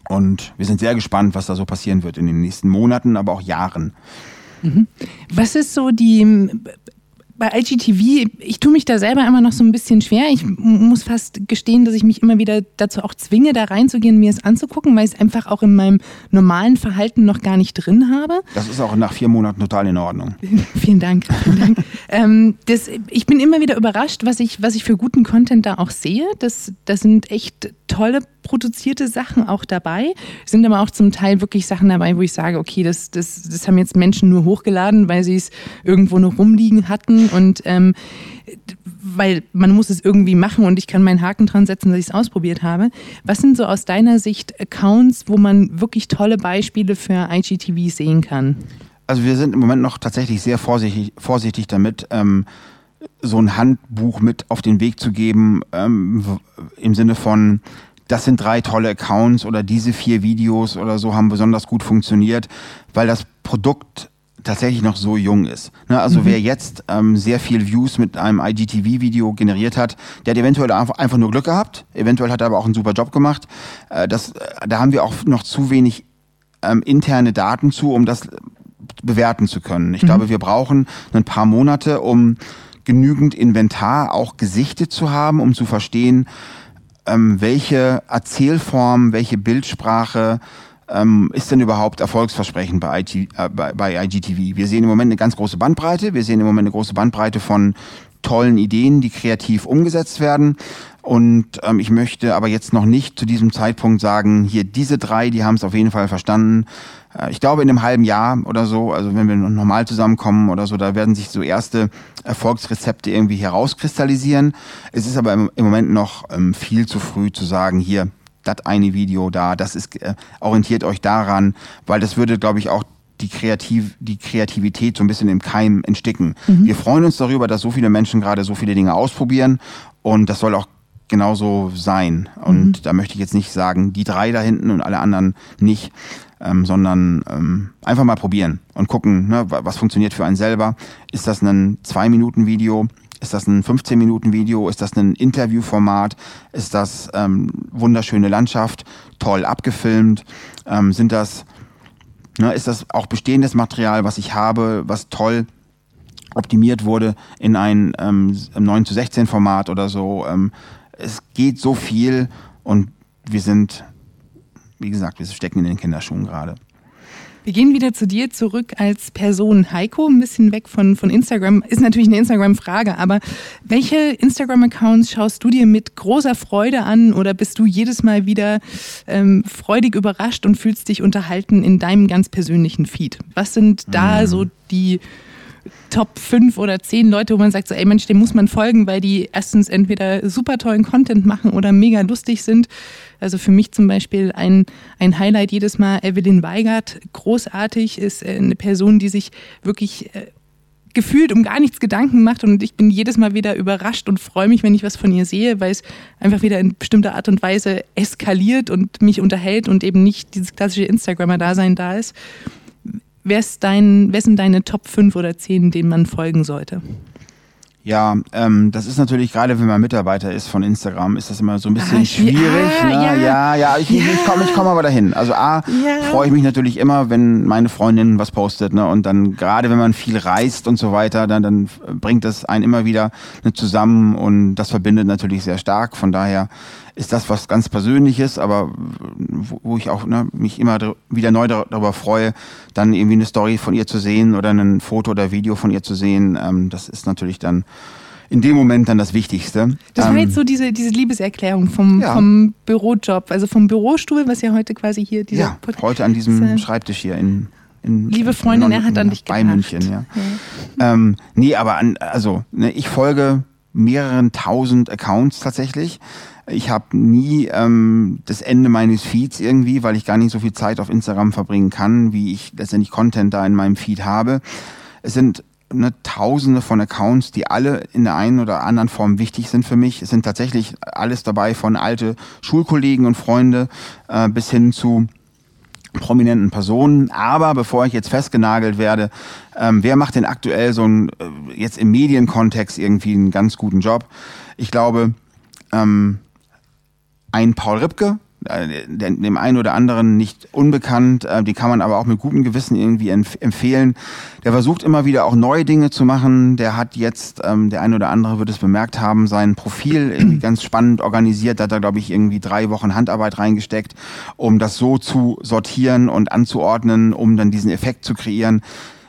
und wir sind sehr gespannt, was da so passieren wird in den nächsten Monaten, aber auch Jahren. Was ist so bei IGTV, ich tue mich da selber immer noch so ein bisschen schwer. Ich muss fast gestehen, dass ich mich immer wieder dazu auch zwinge, da reinzugehen, mir es anzugucken, weil ich es einfach auch in meinem normalen Verhalten noch gar nicht drin habe. Das ist auch nach 4 Monaten total in Ordnung. Vielen Dank. Ich bin immer wieder überrascht, was ich für guten Content da auch sehe. Das sind echt tolle produzierte Sachen auch dabei, sind aber auch zum Teil wirklich Sachen dabei, wo ich sage, okay, das haben jetzt Menschen nur hochgeladen, weil sie es irgendwo noch rumliegen hatten und weil man muss es irgendwie machen und ich kann meinen Haken dran setzen, dass ich es ausprobiert habe. Was sind so aus deiner Sicht Accounts, wo man wirklich tolle Beispiele für IGTV sehen kann? Also wir sind im Moment noch tatsächlich sehr vorsichtig damit, so ein Handbuch mit auf den Weg zu geben, im Sinne von, das sind 3 tolle Accounts oder diese 4 Videos oder so haben besonders gut funktioniert, weil das Produkt tatsächlich noch so jung ist. Ne? Also wer jetzt sehr viel Views mit einem IGTV-Video generiert hat, der hat eventuell einfach nur Glück gehabt, eventuell hat er aber auch einen super Job gemacht. Da haben wir auch noch zu wenig interne Daten zu, um das bewerten zu können. Ich glaube, wir brauchen ein paar Monate, um genügend Inventar auch gesichtet zu haben, um zu verstehen, welche Erzählform, welche Bildsprache ist denn überhaupt erfolgsversprechend bei IGTV. Wir sehen im Moment eine ganz große Bandbreite. Wir sehen im Moment eine große Bandbreite von tollen Ideen, die kreativ umgesetzt werden. Und ich möchte aber jetzt noch nicht zu diesem Zeitpunkt sagen, hier diese 3, die haben es auf jeden Fall verstanden. Ich glaube, in einem halben Jahr oder so, also wenn wir normal zusammenkommen oder so, da werden sich so erste Erfolgsrezepte irgendwie herauskristallisieren. Es ist aber im Moment noch viel zu früh zu sagen, hier, das eine Video da, das ist, orientiert euch daran, weil das würde, glaube ich, auch die Kreativität so ein bisschen im Keim entsticken. Wir freuen uns darüber, dass so viele Menschen gerade so viele Dinge ausprobieren und das soll auch genauso sein. Und da möchte ich jetzt nicht sagen, die 3 da hinten und alle anderen nicht, sondern einfach mal probieren und gucken, ne, was funktioniert für einen selber. Ist das ein 2-Minuten-Video? Ist das ein 15-Minuten-Video? Ist das ein Interviewformat? Ist das wunderschöne Landschaft, toll abgefilmt? Ist das auch bestehendes Material, was ich habe, was toll optimiert wurde in ein 9:16 Format oder so? Es geht so viel und wir sind, wie gesagt, wir stecken in den Kinderschuhen gerade. Wir gehen wieder zu dir zurück als Person, Heiko, ein bisschen weg von Instagram. Ist natürlich eine Instagram-Frage, aber welche Instagram-Accounts schaust du dir mit großer Freude an oder bist du jedes Mal wieder freudig überrascht und fühlst dich unterhalten in deinem ganz persönlichen Feed? Was sind da so die Top 5 oder 10 Leute, wo man sagt, so, ey Mensch, dem muss man folgen, weil die erstens entweder super tollen Content machen oder mega lustig sind. Also für mich zum Beispiel ein Highlight jedes Mal, Evelyn Weigert, großartig, ist eine Person, die sich wirklich gefühlt um gar nichts Gedanken macht und ich bin jedes Mal wieder überrascht und freue mich, wenn ich was von ihr sehe, weil es einfach wieder in bestimmter Art und Weise eskaliert und mich unterhält und eben nicht dieses klassische Instagrammer-Dasein da ist. Wer sind deine Top 5 oder 10, denen man folgen sollte? Ja, das ist natürlich, gerade wenn man Mitarbeiter ist von Instagram, ist das immer so ein bisschen schwierig. Ich komme aber dahin. Also freue ich mich natürlich immer, wenn meine Freundin was postet, ne? Und dann, gerade wenn man viel reist und so weiter, dann bringt das einen immer wieder zusammen und das verbindet natürlich sehr stark. Von daher ist das was ganz Persönliches, aber wo ich auch mich immer wieder neu darüber freue, dann irgendwie eine Story von ihr zu sehen oder ein Foto oder Video von ihr zu sehen. Das ist natürlich dann in dem Moment dann das Wichtigste. Das war jetzt so diese Liebeserklärung vom Bürojob, also vom Bürostuhl, was ja heute quasi hier dieser heute an diesem Schreibtisch hier in Liebe Freundin, er hat an dich gedacht. Bei München, ja. Ich folge mehreren 1000 Accounts tatsächlich. Ich habe nie das Ende meines Feeds irgendwie, weil ich gar nicht so viel Zeit auf Instagram verbringen kann, wie ich letztendlich Content da in meinem Feed habe. Es sind Tausende von Accounts, die alle in der einen oder anderen Form wichtig sind für mich. Es sind tatsächlich alles dabei, von alte Schulkollegen und Freunde bis hin zu prominenten Personen. Aber bevor ich jetzt festgenagelt werde, wer macht denn aktuell so einen, jetzt im Medienkontext irgendwie einen ganz guten Job? Ich glaube, ein Paul Ripke, dem einen oder anderen nicht unbekannt, den kann man aber auch mit gutem Gewissen irgendwie empfehlen. Der versucht immer wieder auch neue Dinge zu machen. Der hat jetzt, der ein oder andere wird es bemerkt haben, sein Profil irgendwie ganz spannend organisiert. Da hat er, glaube ich, irgendwie 3 Wochen Handarbeit reingesteckt, um das so zu sortieren und anzuordnen, um dann diesen Effekt zu kreieren.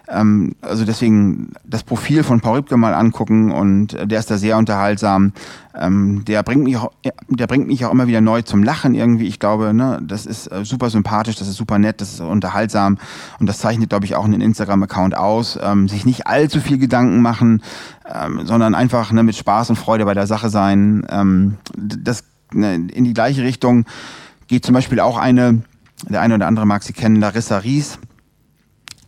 Also deswegen das Profil von Paul Ripke mal angucken und der ist da sehr unterhaltsam. Der bringt mich auch immer wieder neu zum Lachen irgendwie. Ich glaube, ne, das ist super sympathisch, das ist super nett, das ist unterhaltsam und das zeichnet, glaube ich, auch einen Instagram-Account aus. Sich nicht allzu viel Gedanken machen, sondern einfach ne, mit Spaß und Freude bei der Sache sein. Das ne, in die gleiche Richtung geht zum Beispiel auch der eine oder andere mag sie kennen, Larissa Ries.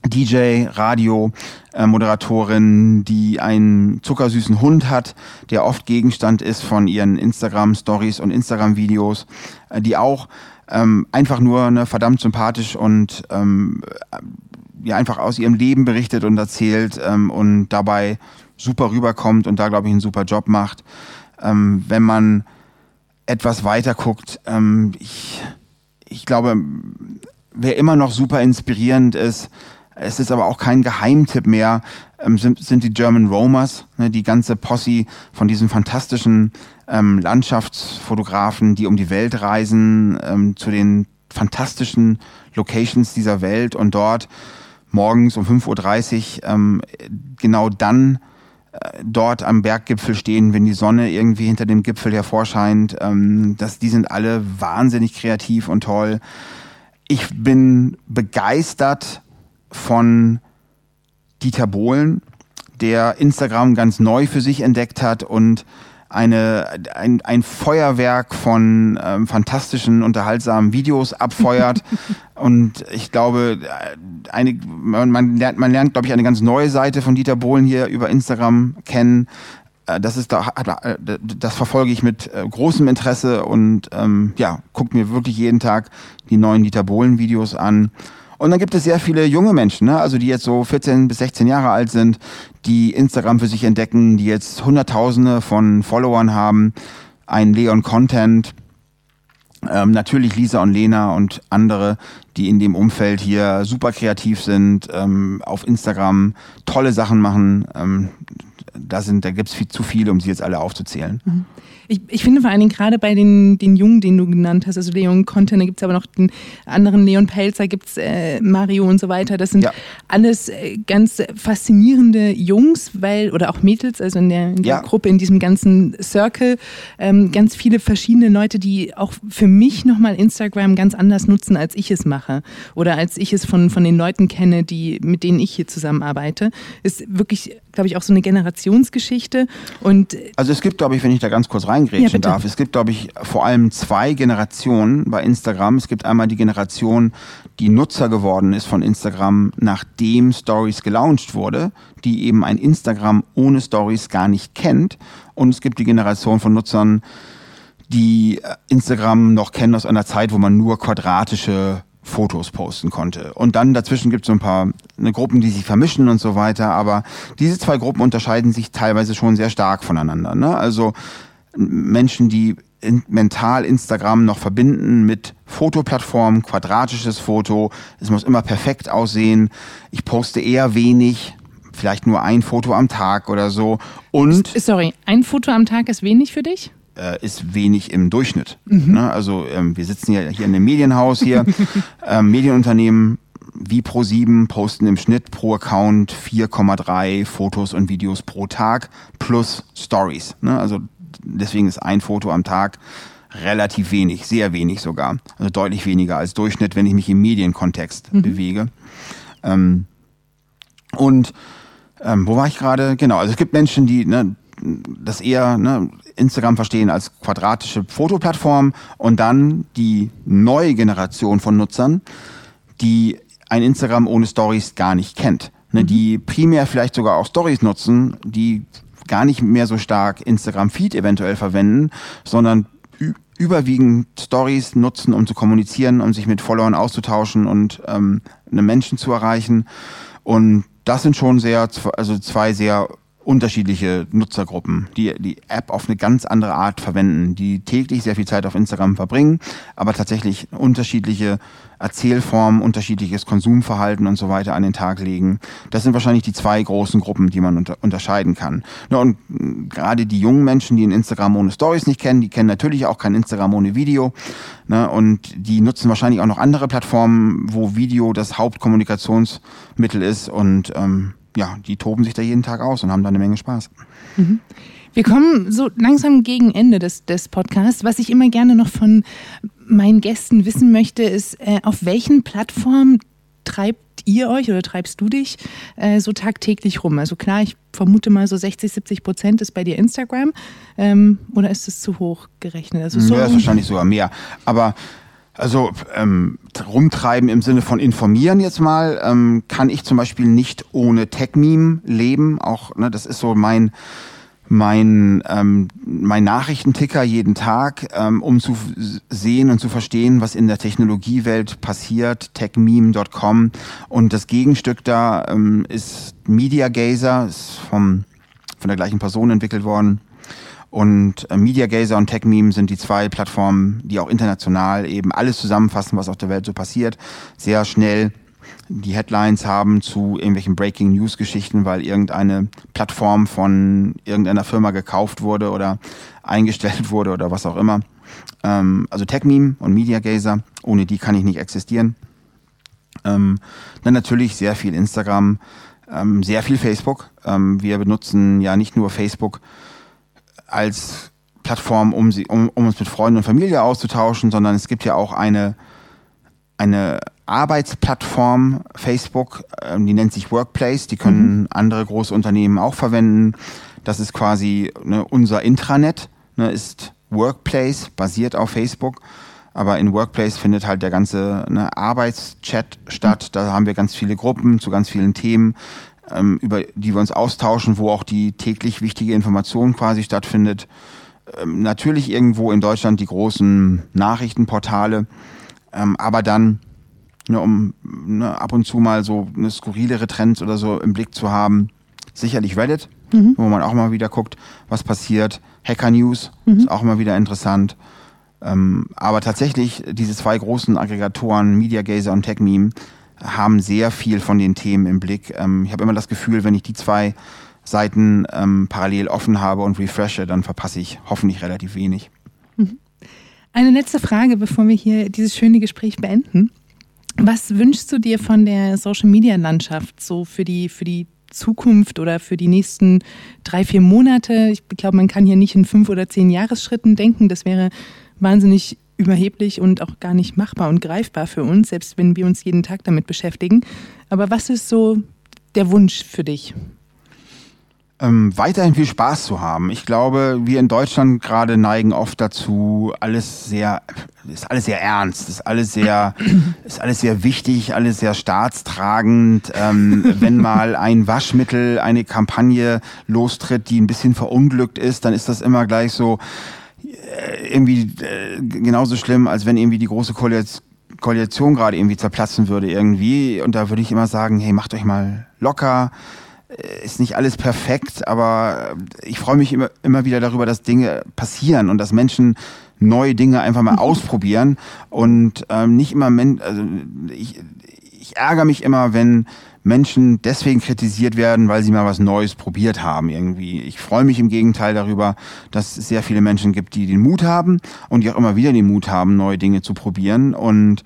DJ, Radiomoderatorin, die einen zuckersüßen Hund hat, der oft Gegenstand ist von ihren Instagram-Stories und Instagram-Videos, die auch einfach nur ne, verdammt sympathisch und ja, einfach aus ihrem Leben berichtet und erzählt und dabei super rüberkommt und da, glaube ich, einen super Job macht. Wenn man etwas weiter guckt, ich glaube, wer immer noch super inspirierend ist, es ist aber auch kein Geheimtipp mehr, sind die German Roamers, ne, die ganze Posse von diesen fantastischen Landschaftsfotografen, die um die Welt reisen, zu den fantastischen Locations dieser Welt und dort morgens um 5.30 Uhr genau dann dort am Berggipfel stehen, wenn die Sonne irgendwie hinter dem Gipfel hervorscheint. Die sind alle wahnsinnig kreativ und toll. Ich bin begeistert von Dieter Bohlen, der Instagram ganz neu für sich entdeckt hat und ein Feuerwerk von fantastischen, unterhaltsamen Videos abfeuert. Und ich glaube, man lernt, glaube ich, eine ganz neue Seite von Dieter Bohlen hier über Instagram kennen. Das verfolge ich mit großem Interesse und gucke mir wirklich jeden Tag die neuen Dieter Bohlen-Videos an. Und dann gibt es sehr viele junge Menschen, ne? Also die jetzt so 14 bis 16 Jahre alt sind, die Instagram für sich entdecken, die jetzt Hunderttausende von Followern haben, ein Leon Content, natürlich Lisa und Lena und andere, die in dem Umfeld hier super kreativ sind, auf Instagram tolle Sachen machen. Da gibt es zu viele, um sie jetzt alle aufzuzählen. Mhm. Ich finde vor allen Dingen gerade bei den Jungen, den du genannt hast, also Leon Content, da gibt es aber noch den anderen Leon Pelzer, gibt es Mario und so weiter. Das sind alles ganz faszinierende Jungs, oder auch Mädels, also in der Gruppe, in diesem ganzen Circle, ganz viele verschiedene Leute, die auch für mich nochmal Instagram ganz anders nutzen, als ich es mache. Oder als ich es von den Leuten kenne, mit denen ich hier zusammenarbeite. Ist wirklich, glaube ich, auch so eine Generationsgeschichte. Also es gibt, glaube ich, wenn ich da ganz kurz reingrätschen darf, es gibt, glaube ich, vor allem zwei Generationen bei Instagram. Es gibt einmal die Generation, die Nutzer geworden ist von Instagram, nachdem Stories gelauncht wurde, die eben ein Instagram ohne Stories gar nicht kennt. Und es gibt die Generation von Nutzern, die Instagram noch kennen aus einer Zeit, wo man nur quadratische Fotos posten konnte. Und dann dazwischen gibt es so ein paar Gruppen, die sich vermischen und so weiter. Aber diese zwei Gruppen unterscheiden sich teilweise schon sehr stark voneinander. Ne? Also Menschen, die mental Instagram noch verbinden mit Fotoplattformen, quadratisches Foto. Es muss immer perfekt aussehen. Ich poste eher wenig. Vielleicht nur ein Foto am Tag oder so. Und sorry, ein Foto am Tag ist wenig für dich? Ist wenig im Durchschnitt. Mhm. Ne? Also wir sitzen ja hier in einem Medienhaus hier. Medienunternehmen wie ProSieben posten im Schnitt pro Account 4,3 Fotos und Videos pro Tag plus Stories. Ne? Also deswegen ist ein Foto am Tag relativ wenig, sehr wenig sogar. Also deutlich weniger als Durchschnitt, wenn ich mich im Medienkontext bewege. Wo war ich gerade? Genau, also es gibt Menschen, die das eher Instagram verstehen als quadratische Fotoplattform und dann die neue Generation von Nutzern, die ein Instagram ohne Stories gar nicht kennt. Ne, die primär vielleicht sogar auch Stories nutzen, die gar nicht mehr so stark Instagram-Feed eventuell verwenden, sondern überwiegend Stories nutzen, um zu kommunizieren, um sich mit Followern auszutauschen und Menschen zu erreichen. Und das sind schon zwei sehr unterschiedliche Nutzergruppen, die die App auf eine ganz andere Art verwenden, die täglich sehr viel Zeit auf Instagram verbringen, aber tatsächlich unterschiedliche Erzählformen, unterschiedliches Konsumverhalten und so weiter an den Tag legen. Das sind wahrscheinlich die zwei großen Gruppen, die man unterscheiden kann. Na, und gerade die jungen Menschen, die ein Instagram ohne Stories nicht kennen, die kennen natürlich auch kein Instagram ohne Video. Na, und die nutzen wahrscheinlich auch noch andere Plattformen, wo Video das Hauptkommunikationsmittel ist. Und die toben sich da jeden Tag aus und haben da eine Menge Spaß. Mhm. Wir kommen so langsam gegen Ende des Podcasts. Was ich immer gerne noch von meinen Gästen wissen möchte, ist, auf welchen Plattformen treibt ihr euch oder treibst du dich so tagtäglich rum? Also klar, ich vermute mal so 60-70% ist bei dir Instagram. Oder ist das zu hoch gerechnet? Also so das ist wahrscheinlich sogar mehr. Aber rumtreiben im Sinne von informieren jetzt mal, kann ich zum Beispiel nicht ohne TechMeme leben. Auch ne, das ist so mein Nachrichtenticker jeden Tag, um zu sehen und zu verstehen, was in der Technologiewelt passiert, techmeme.com. Und das Gegenstück da ist MediaGazer, ist von der gleichen Person entwickelt worden. Und MediaGazer und TechMeme sind die zwei Plattformen, die auch international eben alles zusammenfassen, was auf der Welt so passiert. Sehr schnell die Headlines haben zu irgendwelchen Breaking-News-Geschichten, weil irgendeine Plattform von irgendeiner Firma gekauft wurde oder eingestellt wurde oder was auch immer. Also TechMeme und MediaGazer, ohne die kann ich nicht existieren. Dann natürlich sehr viel Instagram, sehr viel Facebook. Wir benutzen ja nicht nur Facebook als Plattform, um uns mit Freunden und Familie auszutauschen, sondern es gibt ja auch eine Arbeitsplattform Facebook, die nennt sich Workplace, die können andere große Unternehmen auch verwenden. Das ist quasi unser Intranet, ist Workplace, basiert auf Facebook. Aber in Workplace findet halt der ganze Arbeitschat statt. Da haben wir ganz viele Gruppen zu ganz vielen Themen, über die wir uns austauschen, wo auch die täglich wichtige Information quasi stattfindet. Natürlich irgendwo in Deutschland die großen Nachrichtenportale, aber dann, ab und zu mal so eine skurrilere Trends oder so im Blick zu haben, sicherlich Reddit, wo man auch mal wieder guckt, was passiert. Hacker News ist auch mal wieder interessant. Aber tatsächlich, diese zwei großen Aggregatoren, MediaGazer und TechMeme, haben sehr viel von den Themen im Blick. Ich habe immer das Gefühl, wenn ich die zwei Seiten parallel offen habe und refreshe, dann verpasse ich hoffentlich relativ wenig. Mhm. Eine letzte Frage, bevor wir hier dieses schöne Gespräch beenden. Was wünschst du dir von der Social-Media-Landschaft so für die Zukunft oder für die nächsten 3-4 Monate? Ich glaube, man kann hier nicht in 5 oder 10 Jahresschritten denken. Das wäre wahnsinnig überheblich und auch gar nicht machbar und greifbar für uns, selbst wenn wir uns jeden Tag damit beschäftigen. Aber was ist so der Wunsch für dich? Weiterhin viel Spaß zu haben. Ich glaube, wir in Deutschland gerade neigen oft dazu, ist alles sehr ernst, ist alles sehr wichtig, alles sehr staatstragend. Wenn mal ein Waschmittel eine Kampagne lostritt, die ein bisschen verunglückt ist, dann ist das immer gleich so irgendwie genauso schlimm, als wenn irgendwie die große Koalition gerade irgendwie zerplatzen würde irgendwie. Und da würde ich immer sagen, hey, macht euch mal locker. Ist nicht alles perfekt, aber ich freue mich immer wieder darüber, dass Dinge passieren und dass Menschen neue Dinge einfach mal ausprobieren und nicht immer, ich ärgere mich immer, wenn Menschen deswegen kritisiert werden, weil sie mal was Neues probiert haben irgendwie. Ich freue mich im Gegenteil darüber, dass es sehr viele Menschen gibt, die den Mut haben und die auch immer wieder den Mut haben, neue Dinge zu probieren. Und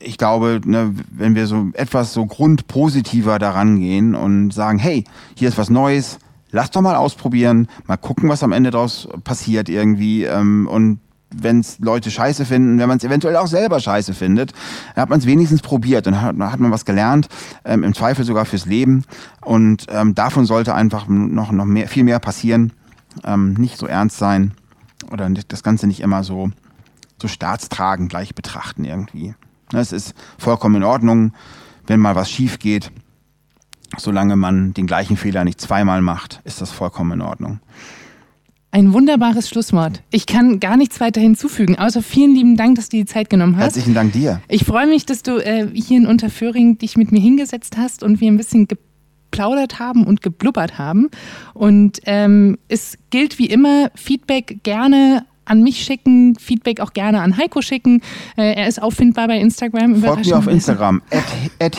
ich glaube, wenn wir so etwas so grundpositiver daran gehen und sagen, hey, hier ist was Neues, lass doch mal ausprobieren, mal gucken, was am Ende draus passiert irgendwie. Und wenn es Leute scheiße finden, wenn man es eventuell auch selber scheiße findet, dann hat man es wenigstens probiert und hat man was gelernt, im Zweifel sogar fürs Leben. Und davon sollte einfach noch mehr, viel mehr passieren. Nicht so ernst sein oder das Ganze nicht immer so staatstragend gleich betrachten irgendwie. Es ist vollkommen in Ordnung, wenn mal was schief geht. Solange man den gleichen Fehler nicht zweimal macht, ist das vollkommen in Ordnung. Ein wunderbares Schlusswort. Ich kann gar nichts weiter hinzufügen, außer vielen lieben Dank, dass du die Zeit genommen hast. Herzlichen Dank dir. Ich freue mich, dass du hier in Unterföhring dich mit mir hingesetzt hast und wir ein bisschen geplaudert haben und geblubbert haben. Und es gilt wie immer, Feedback gerne an mich schicken, Feedback auch gerne an Heiko schicken. Er ist auffindbar bei Instagram. Folgt mir auf Instagram,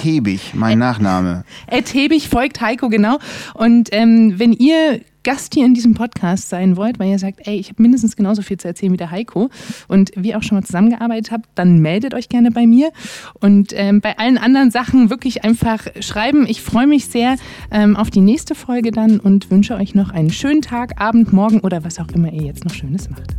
@hebig, mein Nachname. @hebig, folgt Heiko, genau. Und wenn ihr Gast hier in diesem Podcast sein wollt, weil ihr sagt, ey, ich habe mindestens genauso viel zu erzählen wie der Heiko und wir auch schon mal zusammengearbeitet habt, dann meldet euch gerne bei mir. Und bei allen anderen Sachen wirklich einfach schreiben. Ich freue mich sehr auf die nächste Folge dann und wünsche euch noch einen schönen Tag, Abend, Morgen oder was auch immer ihr jetzt noch Schönes macht.